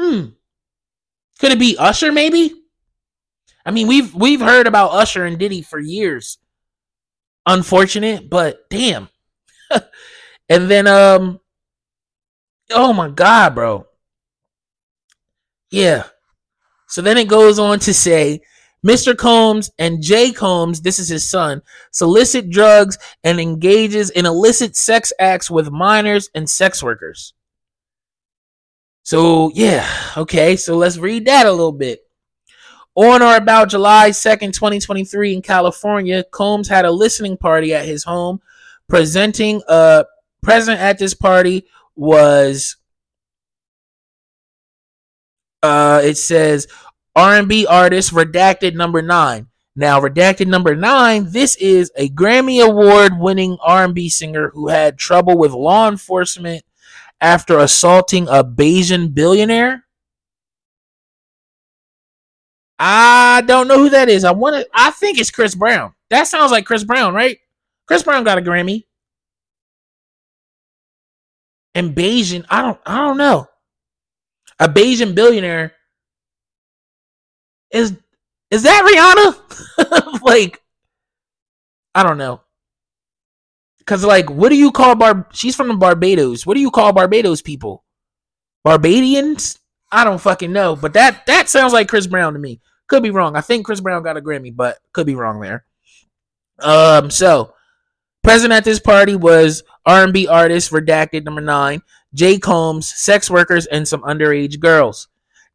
Could it be Usher, maybe? I mean, we've heard about Usher and Diddy for years. Unfortunate, but damn. And then, oh my God, bro. Yeah. So then it goes on to say, Mr. Combs and Jay Combs, this is his son, solicit drugs and engages in illicit sex acts with minors and sex workers. So, yeah, okay, so let's read that a little bit. On or about July 2nd, 2023 in California, Combs had a listening party at his home. Present at this party was, it says, R&B artist Redacted number 9. Now, Redacted number 9, this is a Grammy Award-winning R&B singer who had trouble with law enforcement after assaulting a Bayesian billionaire. I don't know who that is. I think it's Chris Brown. That sounds like Chris Brown, right? Chris Brown got a Grammy. And Bayesian, I don't know. A Bayesian billionaire. Is that Rihanna? Like, I don't know. Because, like, what do you call she's from Barbados. What do you call Barbados people? Barbadians? I don't fucking know. But that sounds like Chris Brown to me. Could be wrong. I think Chris Brown got a Grammy, but could be wrong there. So, present at this party was R&B artist, redacted, number 9, J. Combs, sex workers, and some underage girls.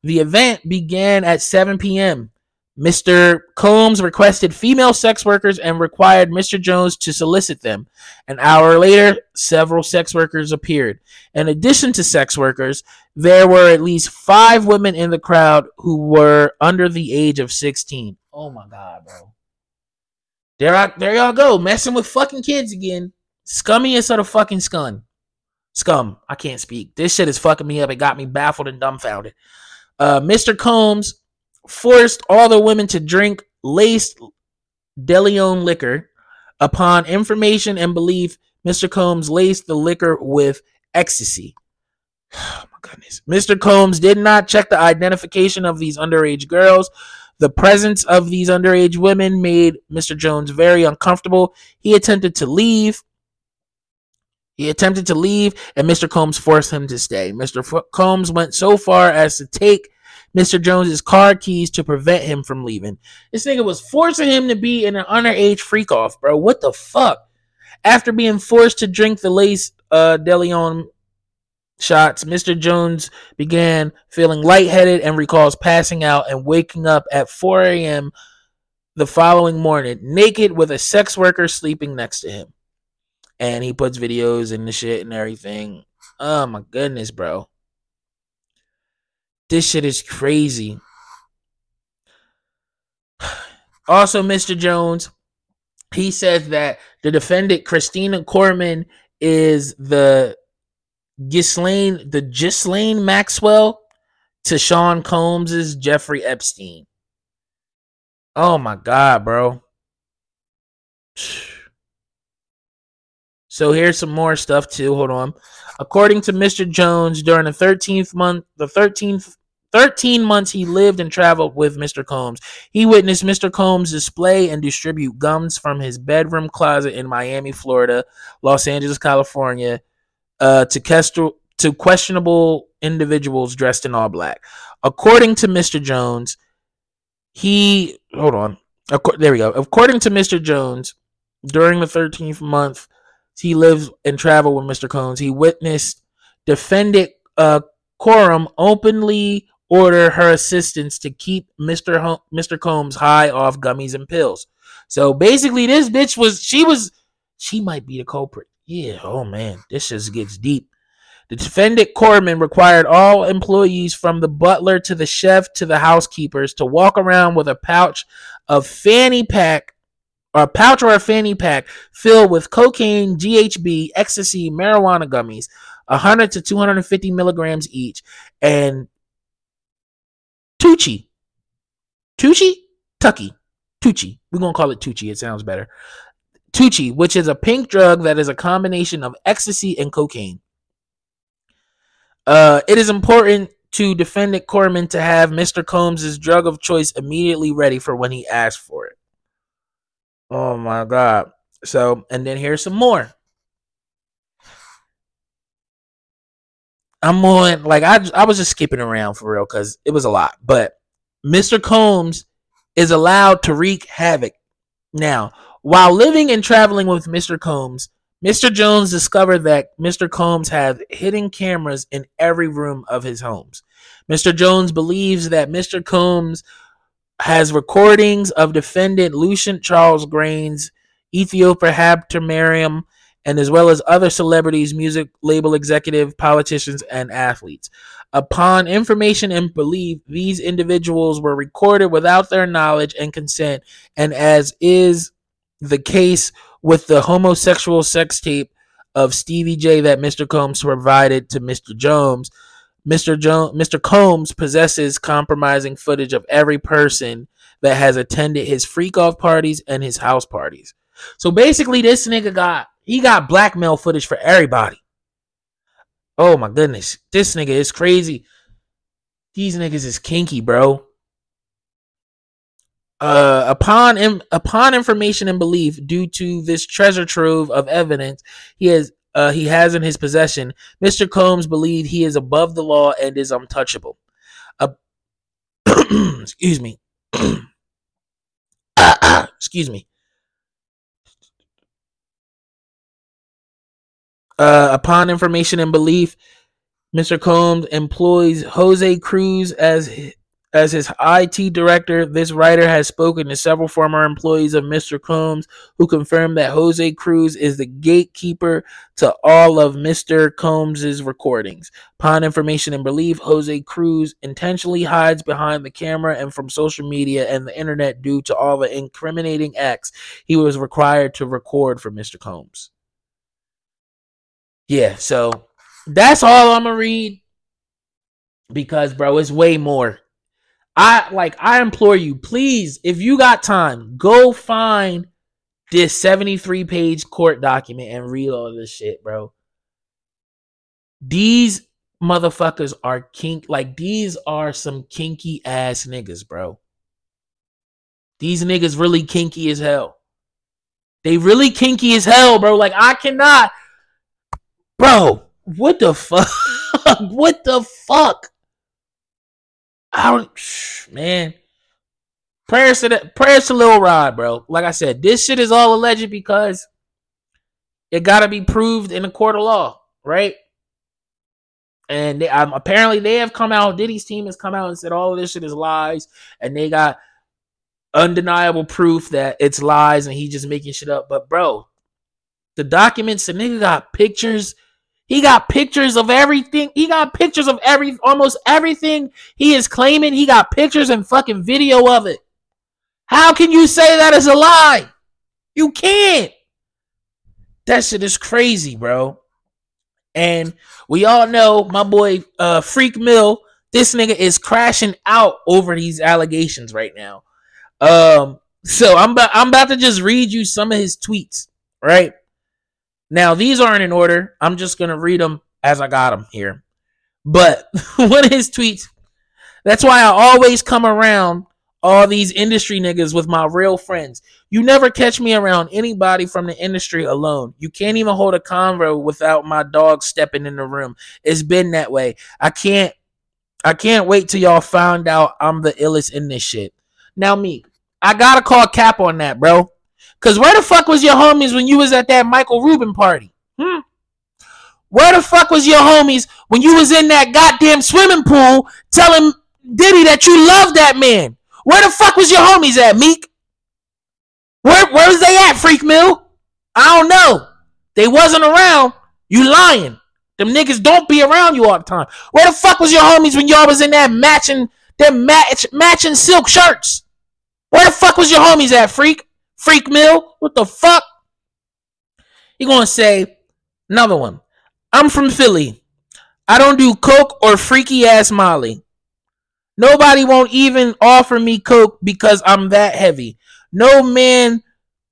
The event began at 7 p.m. Mr. Combs requested female sex workers and required Mr. Jones to solicit them. An hour later, several sex workers appeared. In addition to sex workers, there were at least 5 women in the crowd who were under the age of 16. Oh my God, bro. There y'all go, messing with fucking kids again. Scummiest of the fucking scum. I can't speak. This shit is fucking me up. It got me baffled and dumbfounded. Mr. Combs forced all the women to drink laced DeLeon liquor. Upon information and belief, Mr. Combs laced the liquor with ecstasy. Oh my goodness. Mr. Combs did not check the identification of these underage girls. The presence of these underage women made Mr. Jones very uncomfortable. He attempted to leave, and Mr. Combs forced him to stay. Mr. Combs went so far as to take Mr. Jones's car keys to prevent him from leaving. This nigga was forcing him to be in an underage freak-off, bro. What the fuck? After being forced to drink the lace DeLeon shots, Mr. Jones began feeling lightheaded and recalls passing out and waking up at 4 a.m. the following morning, naked with a sex worker sleeping next to him. And he puts videos and the shit and everything. Oh my goodness, bro. This shit is crazy. Also, Mr. Jones, he says that the defendant, Christina Korum, is the Ghislaine Maxwell to Sean Combs' Jeffrey Epstein. Oh my God, bro. So here's some more stuff too. Hold on. According to Mr. Jones, during the 13 months he lived and traveled with Mr. Combs, he witnessed Mr. Combs display and distribute gums from his bedroom closet in Miami, Florida, Los Angeles, California, to questionable individuals dressed in all black. According to Mr. Jones, According to Mr. Jones, during the 13th month he lived and traveled with Mr. Combs, he witnessed defendant Korum openly order her assistants to keep Mr. Combs high off gummies and pills. So basically, this bitch she might be the culprit. Yeah, oh man, this just gets deep. The defendant Korum required all employees from the butler to the chef to the housekeepers to walk around with a pouch or a fanny pack filled with cocaine, GHB, ecstasy, marijuana gummies, 100 to 250 milligrams each, and Tucci. We're going to call it Tucci. It sounds better. Tucci, which is a pink drug that is a combination of ecstasy and cocaine. It is important to defendant Korum to have Mr. Combs' drug of choice immediately ready for when he asks for it. Oh my God. So, and then here's some more. I'm on, like, I was just skipping around for real because it was a lot. But Mr. Combs is allowed to wreak havoc. Now, while living and traveling with Mr. Combs, Mr. Jones discovered that Mr. Combs had hidden cameras in every room of his homes. Mr. Jones believes that Mr. Combs has recordings of defendant Lucien Charles Grains, Ethiopia Habtamariam, and as well as other celebrities, music label executive, politicians, and athletes. Upon information and belief, these individuals were recorded without their knowledge and consent, and as is the case with the homosexual sex tape of Stevie J that Mr. Combs provided to Mr. Jones. Mr. Combs possesses compromising footage of every person that has attended his freak-off parties and his house parties. So basically, this nigga got blackmail footage for everybody. Oh my goodness, this nigga is crazy. These niggas is kinky, bro. Upon information and belief, due to this treasure trove of evidence he has in his possession, Mr. Combs believed he is above the law and is untouchable. Excuse me. Excuse me. Upon information and belief, Mr. Combs employs Jose Cruz as his IT director. This writer has spoken to several former employees of Mr. Combs who confirmed that Jose Cruz is the gatekeeper to all of Mr. Combs' recordings. Upon information and belief, Jose Cruz intentionally hides behind the camera and from social media and the internet due to all the incriminating acts he was required to record for Mr. Combs. Yeah, so that's all I'm gonna read because, bro, it's way more. I implore you, please, if you got time, go find this 73-page court document and read all this shit, bro. These motherfuckers are these are some kinky ass niggas, bro. These niggas really kinky as hell. They really kinky as hell, bro. Like, I cannot. Bro, what the fuck? What the fuck? I don't, man. Prayers to Lil Rod, bro. Like I said, this shit is all alleged because it gotta be proved in a court of law, right? And apparently they have come out. Diddy's team has come out and said all of this shit is lies, and they got undeniable proof that it's lies, and he just making shit up. But bro, the documents, the nigga got pictures. He got pictures of everything. He got pictures of almost everything he is claiming. He got pictures and fucking video of it. How can you say that is a lie? You can't. That shit is crazy, bro. And we all know my boy Freak Mill, this nigga is crashing out over these allegations right now. So I'm about to just read you some of his tweets, right? Now, these aren't in order. I'm just going to read them as I got them here. But one of his tweets, that's why I always come around all these industry niggas with my real friends. You never catch me around anybody from the industry alone. You can't even hold a convo without my dog stepping in the room. It's been that way. I can't wait till y'all find out I'm the illest in this shit. Now, me, I got to call cap on that, bro. Because where the fuck was your homies when you was at that Michael Rubin party? Where the fuck was your homies when you was in that goddamn swimming pool telling Diddy that you loved that man? Where the fuck was your homies at, Meek? Where was they at, Freak Mill? I don't know. They wasn't around. You lying. Them niggas don't be around you all the time. Where the fuck was your homies when y'all was in that matching silk shirts? Where the fuck was your homies at, Freak Mill? What the fuck? He gonna say another one. I'm from Philly. I don't do coke or freaky ass Molly. Nobody won't even offer me coke because I'm that heavy. No man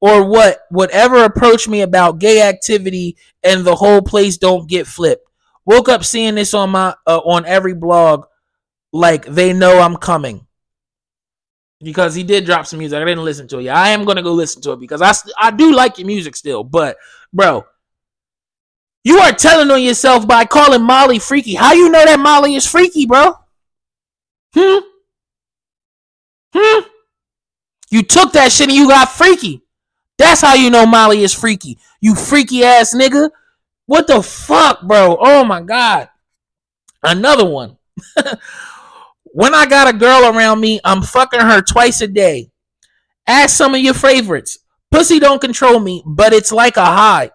or what would ever approach me about gay activity, and the whole place don't get flipped. Woke up seeing this on my on every blog, like they know I'm coming. Because he did drop some music. I didn't listen to it yet. I am going to go listen to it because I do like your music still. But, bro, you are telling on yourself by calling Molly freaky. How you know that Molly is freaky, bro? You took that shit and you got freaky. That's how you know Molly is freaky. You freaky ass nigga. What the fuck, bro? Oh, my God. Another one. When I got a girl around me, I'm fucking her twice a day. Ask some of your favorites. Pussy don't control me, but it's like a high.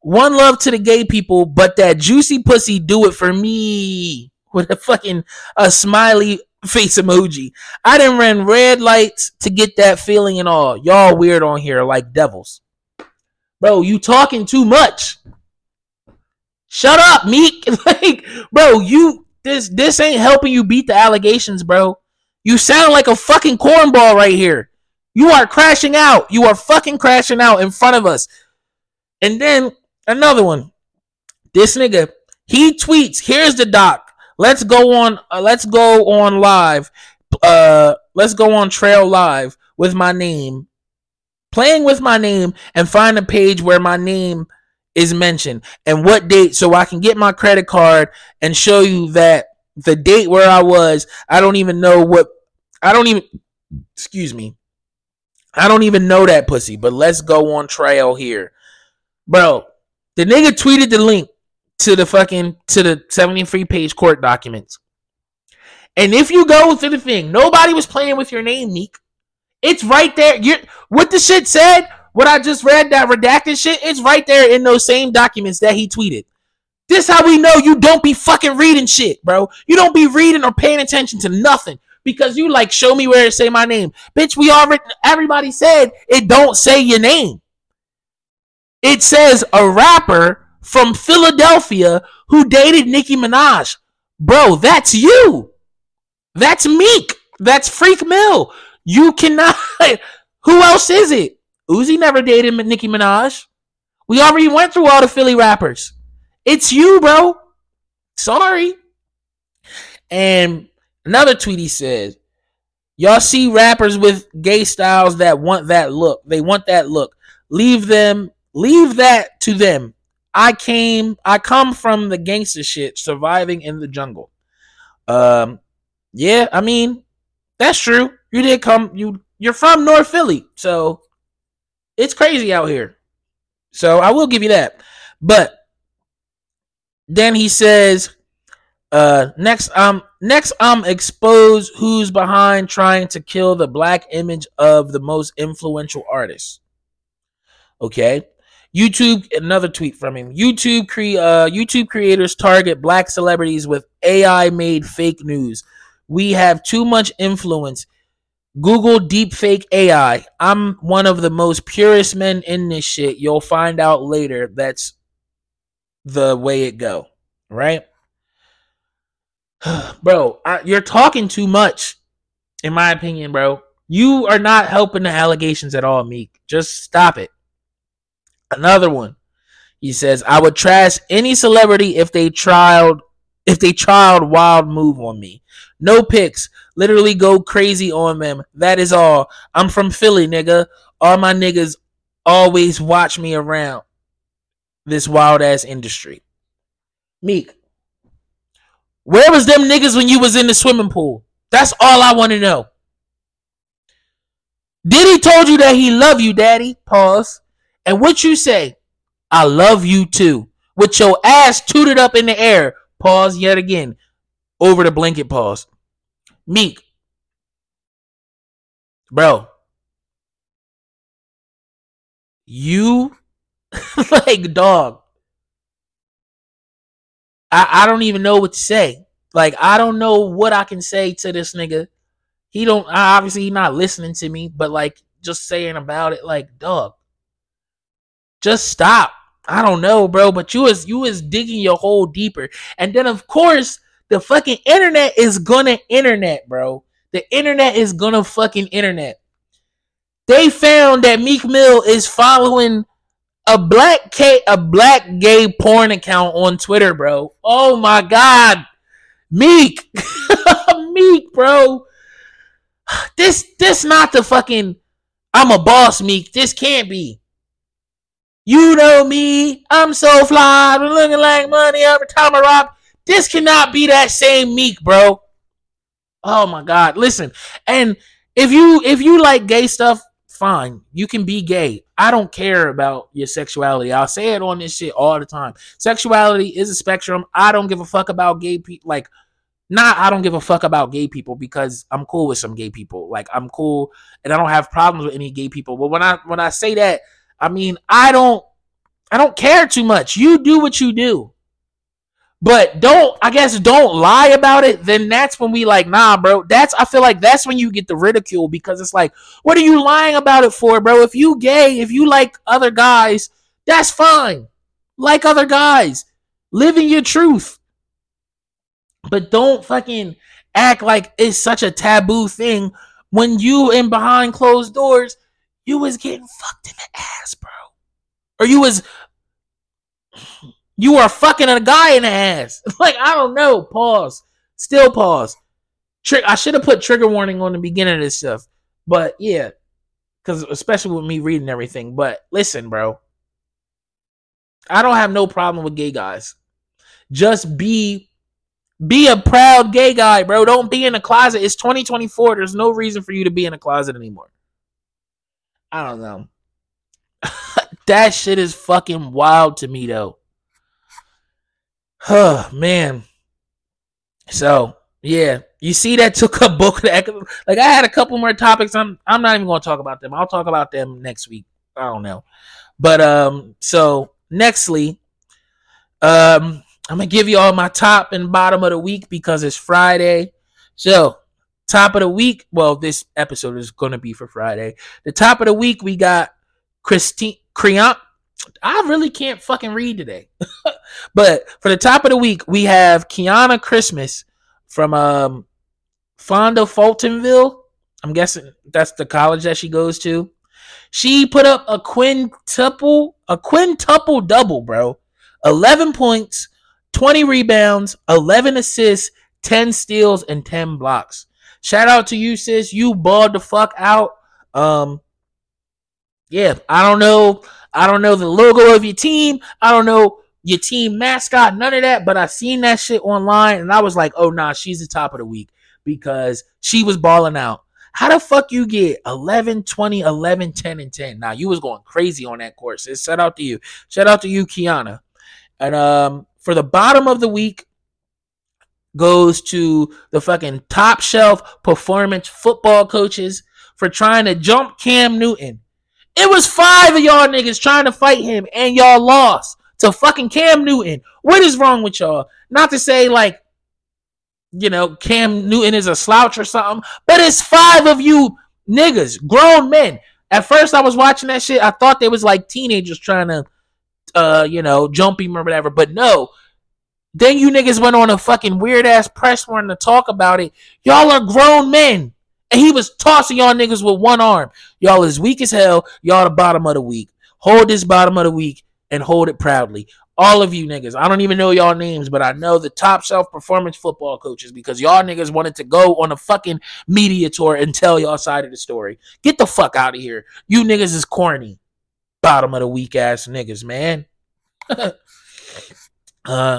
One love to the gay people, but that juicy pussy do it for me. With a smiley face emoji. I done ran red lights to get that feeling and all. Y'all weird on here like devils. Bro, you talking too much. Shut up, Meek. Like, bro, you... This ain't helping you beat the allegations, bro. You sound like a fucking cornball right here. You are crashing out. You are fucking crashing out in front of us. And then another one. This nigga, he tweets, here's the doc. Let's go on live. Let's go on trail live with my name. Playing with my name and find a page where my name is mentioned and what date, so I can get my credit card and show you that the date where I was. I don't even know that pussy, but let's go on trail here. Bro, The nigga tweeted the link to the fucking, to the 73-page court documents. And if you go through the thing, nobody was playing with your name, Meek. It's right there. What the shit said, what I just read, that redacted shit, it's right there in those same documents that he tweeted. This how we know you don't be fucking reading shit, bro. You don't be reading or paying attention to nothing. Because you like, show me where it say my name. Bitch, we already, everybody said it don't say your name. It says a rapper from Philadelphia who dated Nicki Minaj. Bro, that's you. That's Meek. That's Freak Mill. You cannot. Who else is it? Uzi never dated Nicki Minaj. We already went through all the Philly rappers. It's you, bro. Sorry. And another tweet he said, y'all see rappers with gay styles that want that look. They want that look. Leave that to them. I come from the gangster shit, surviving in the jungle. Yeah, I mean, that's true. You did come, you're from North Philly, so it's crazy out here. So I will give you that. But then he says, next, expose who's behind trying to kill the black image of the most influential artists. Okay. YouTube, another tweet from him. YouTube creators target black celebrities with AI-made fake news. We have too much influence. Google deepfake AI. I'm one of the most purest men in this shit. You'll find out later. That's the way it go, right? Bro, you're talking too much, in my opinion, bro. You are not helping the allegations at all, Meek. Just stop it. Another one. He says, I would trash any celebrity if they tried wild move on me. No pics. Literally go crazy on them. That is all. I'm from Philly, nigga. All my niggas always watch me around this wild ass industry. Meek, where was them niggas when you was in the swimming pool? That's all I want to know. Diddy told you that he love you, daddy. Pause. And what you say? I love you too. With your ass tooted up in the air. Pause yet again. Over the blanket pause. Meek. Bro. You. Like, dog. I don't even know what to say. Like, I don't know what I can say to this nigga. Obviously he's not listening to me. But like, just saying about it. Like, dog. Just stop. I don't know, bro. But you is digging your hole deeper. And then, of course, the fucking internet is gonna internet, bro. The internet is gonna fucking internet. They found that Meek Mill is following a black gay porn account on Twitter, bro. Oh my God. Meek. Meek, bro. This not the fucking I'm a boss, Meek. This can't be. You know me. I'm so fly. I've been looking like money every time I rock. This cannot be that same Meek, bro. Oh my God. Listen. And if you like gay stuff, fine. You can be gay. I don't care about your sexuality. I'll say it on this shit all the time. Sexuality is a spectrum. I don't give a fuck about gay people. I don't give a fuck about gay people because I'm cool with some gay people. Like, I'm cool and I don't have problems with any gay people. But when I say that, I mean, I don't care too much. You do what you do. But don't lie about it. Then that's when we like, nah, bro. I feel like that's when you get the ridicule because it's like, what are you lying about it for, bro? If you gay, if you like other guys, that's fine. Like other guys. Living your truth. But don't fucking act like it's such a taboo thing when you in behind closed doors, you was getting fucked in the ass, bro. Or you are fucking a guy in the ass. Like, I don't know. Pause. Still pause. I should have put trigger warning on the beginning of this stuff. But yeah. Because especially with me reading everything. But listen, bro. I don't have no problem with gay guys. Just be a proud gay guy, bro. Don't be in a closet. It's 2024. There's no reason for you to be in a closet anymore. I don't know. That shit is fucking wild to me, though. Huh, man. So, yeah. You see that took up bulk of the economic. Like, I had a couple more topics. I'm not even going to talk about them. I'll talk about them next week. I don't know. But, so, nextly, I'm going to give you all my top and bottom of the week because it's Friday. So, top of the week. Well, this episode is going to be for Friday. The top of the week, we got Christina. I really can't fucking read today. But for the top of the week, we have Kiana Christmas from Fonda Fultonville. I'm guessing that's the college that she goes to. She put up a quintuple double, bro. 11 points, 20 rebounds, 11 assists, 10 steals, and 10 blocks. Shout out to you, sis. You balled the fuck out. Yeah, I don't know the logo of your team. I don't know your team mascot, none of that. But I seen that shit online, and I was like, oh, nah, she's the top of the week because she was balling out. How the fuck you get 11, 20, 11, 10, and 10? Now, you was going crazy on that court, sis. Shout out to you. Shout out to you, Kiana. And for the bottom of the week goes to the fucking top shelf performance football coaches for trying to jump Cam Newton. It was 5 of y'all niggas trying to fight him, and y'all lost to fucking Cam Newton. What is wrong with y'all? Not to say, like, you know, Cam Newton is a slouch or something, but it's 5 of you niggas, grown men. At first, I was watching that shit. I thought they was, like, teenagers trying to, jump him or whatever, but no. Then you niggas went on a fucking weird-ass press run to talk about it. Y'all are grown men. And he was tossing y'all niggas with one arm. Y'all is weak as hell. Y'all the bottom of the week. Hold this bottom of the week and hold it proudly. All of you niggas. I don't even know y'all names, but I know the top shelf performance football coaches because y'all niggas wanted to go on a fucking media tour and tell y'all side of the story. Get the fuck out of here. You niggas is corny. Bottom of the week ass niggas, man. Those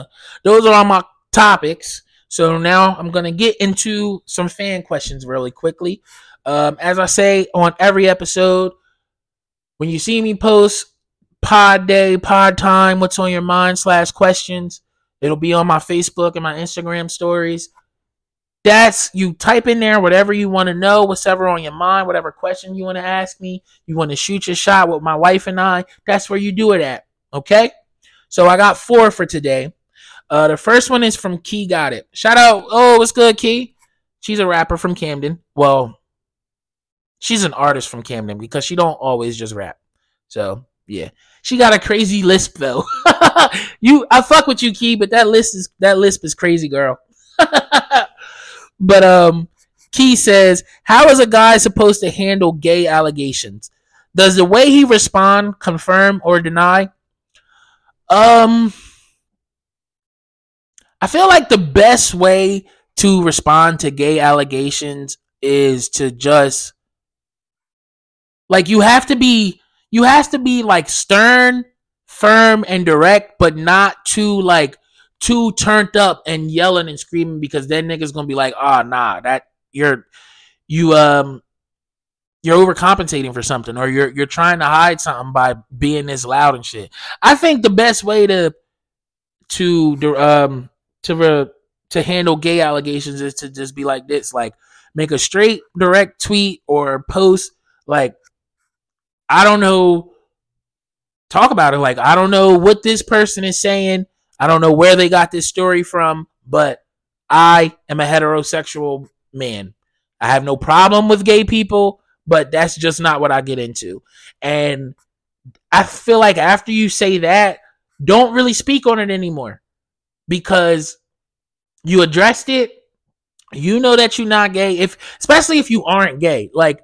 are all my topics. So now I'm going to get into some fan questions really quickly. As I say on every episode, when you see me post pod day, pod time, what's on your mind /questions, it'll be on my Facebook and my Instagram stories. That's you type in there whatever you want to know, whatever on your mind, whatever question you want to ask me. You want to shoot your shot with my wife and I. That's where you do it at. Okay? So I got 4 for today. The first one is from Key Got It. Shout out. Oh, what's good, Key? She's a rapper from Camden. Well, she's an artist from Camden because she don't always just rap. So, yeah. She got a crazy lisp, though. I fuck with you, Key, but that lisp is crazy, girl. But Key says, how is a guy supposed to handle gay allegations? Does the way he respond confirm or deny? I feel like the best way to respond to gay allegations is to just, like, you have to be like stern, firm, and direct, but not too turned up and yelling and screaming because then niggas gonna be like, oh, nah, that you're overcompensating for something or you're trying to hide something by being this loud and shit. I think the best way to handle gay allegations is to just be like this, like make a straight direct tweet or post like, I don't know, talk about it. Like, I don't know what this person is saying. I don't know where they got this story from, but I am a heterosexual man. I have no problem with gay people, but that's just not what I get into. And I feel like after you say that, don't really speak on it anymore because you addressed it. You know that you're not gay, especially if you aren't gay. Like,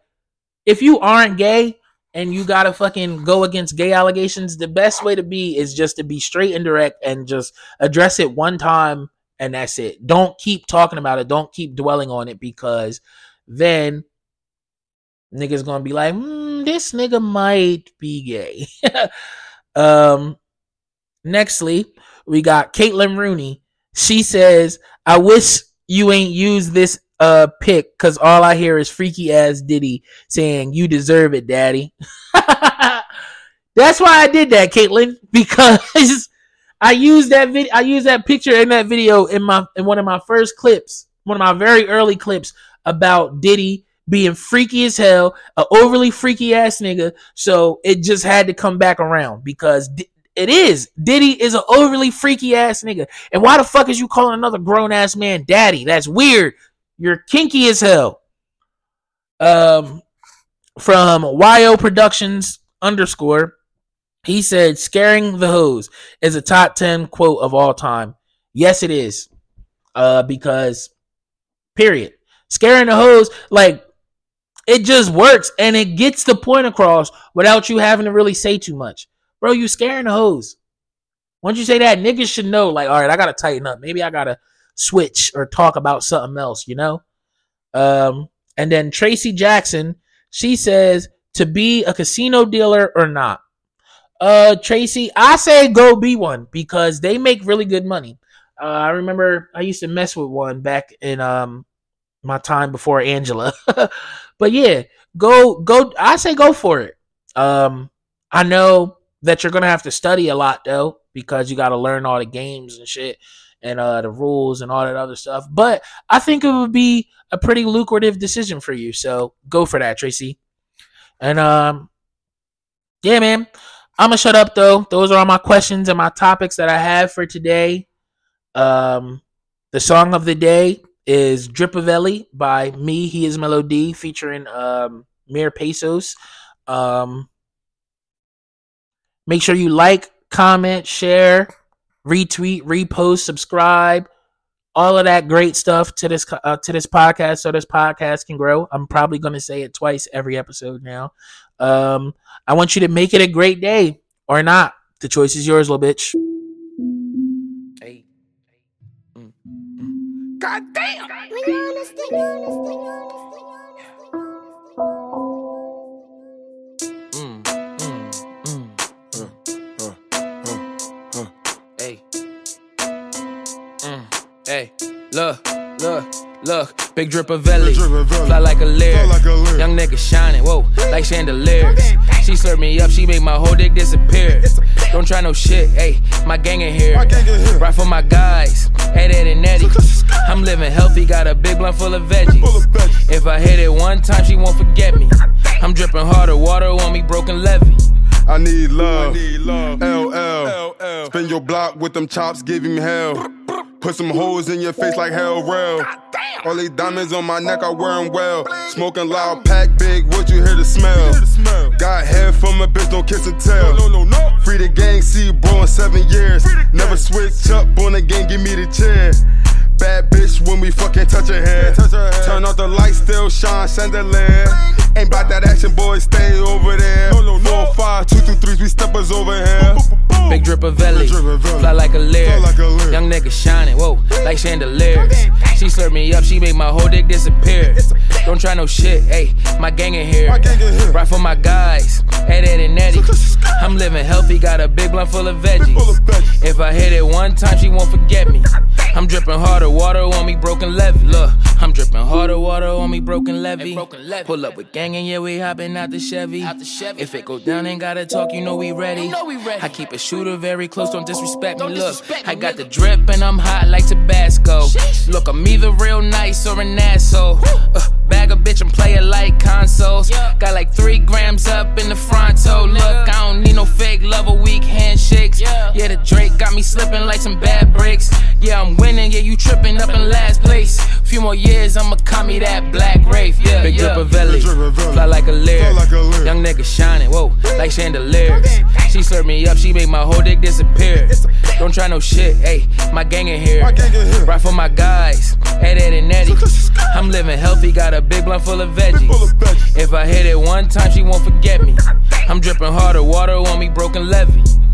if you aren't gay and you got to fucking go against gay allegations, the best way to be is just to be straight and direct and just address it one time and that's it. Don't keep talking about it. Don't keep dwelling on it because then niggas going to be like, this nigga might be gay. Nextly, we got Caitlin Rooney. She says, I wish you ain't used this pick because all I hear is freaky ass Diddy saying, you deserve it, daddy. That's why I did that, Caitlin, because I used that video. I used that picture in that video in one of my first clips, one of my very early clips about Diddy being freaky as hell, an overly freaky ass nigga. So it just had to come back around because it is. Diddy is an overly freaky ass nigga. And why the fuck is you calling another grown ass man daddy? That's weird. You're kinky as hell. From YO Productions _ he said, "Scaring the hoes is a top 10 quote of all time." Yes, it is. Because, period. Scaring the hoes, like, it just works and it gets the point across without you having to really say too much. Bro, you scaring the hoes. Once you say that, niggas should know, like, all right, I got to tighten up. Maybe I got to switch or talk about something else, you know? And then Tracy Jackson, she says, to be a casino dealer or not. Tracy, I say go be one because they make really good money. I remember I used to mess with one back in my time before Angela. But yeah, go. I say go for it. I know that you're going to have to study a lot, though, because you got to learn all the games and shit and the rules and all that other stuff. But I think it would be a pretty lucrative decision for you. So go for that, Tracy. And yeah, man, I'm gonna shut up though. Those are all my questions and my topics that I have for today. The song of the day is Dripavelli by me. He is Mellow D featuring Mere Pesos. Make sure you like, comment, share, retweet, repost, subscribe, all of that great stuff to this podcast, so this podcast can grow. I'm probably going to say it twice every episode now. I want you to make it a great day or not. The choice is yours, little bitch. Hey. God damn. Hey, look, big Dripavelli, fly like a lyric, young nigga shining, whoa, like chandeliers, she slurred me up, she made my whole dick disappear, don't try no shit, hey, my gang in here, right for my guys, Ed and Eddie, I'm living healthy, got a big blunt full of veggies, if I hit it one time, she won't forget me, I'm dripping harder, water on me, broken levee. I need love, LL, spin your block with them chops, give him hell. Put some holes in your face like hell real. All these diamonds on my neck, I wear them well. Smoking loud, pack big, what you hear the smell? Got hair from a bitch, don't kiss and tell. Free the gang, see bro in 7 years. Never switch up on the gang, give me the chair. Bad bitch when we fucking touch her hair. Turn off the lights, still shine, chandelier. Ain't bout that action, boy, stay over there. 4, 5, 2, 3, 3s, we steppers over here. Big Dripavelli, fly like a lyric. Young nigga shining, whoa, like chandeliers. She slurred me up, she made my whole dick disappear. Don't try no shit, hey, my gang in here. Right for my guys, Ed and Eddie. I'm living healthy, got a big blunt full of veggies. If I hit it one time, she won't forget me. I'm dripping harder, water on me, broken levy. Look, I'm dripping harder, water on me, broken levy. Pull up with gang and yeah, we hopping out the Chevy. If it go down and gotta talk, you know we ready. I keep a shooter very close, don't disrespect me. Look, I got the drip and I'm hot like Tabasco. Look, I'm either real nice or an asshole. Bag a bitch and play it like consoles. Got like 3 grams up in the fronto. Look, I don't need no fake love or weak handshakes. Yeah, the Drake got me slipping like some bad bricks. Yeah, I'm winning, yeah, you tripping up in last place. Few more years, I'ma commie that black wraith. Yeah, big Dripavelli, fly like a lyric. Young nigga shining, whoa, like chandeliers. She slurred me up, she made my whole dick disappear. Don't try no shit, hey, my gang in here. Right for my guys, Ed and Eddie. I'm living healthy, got a big blunt full of veggies. If I hit it one time, she won't forget me. I'm dripping harder, water on me, broken levee.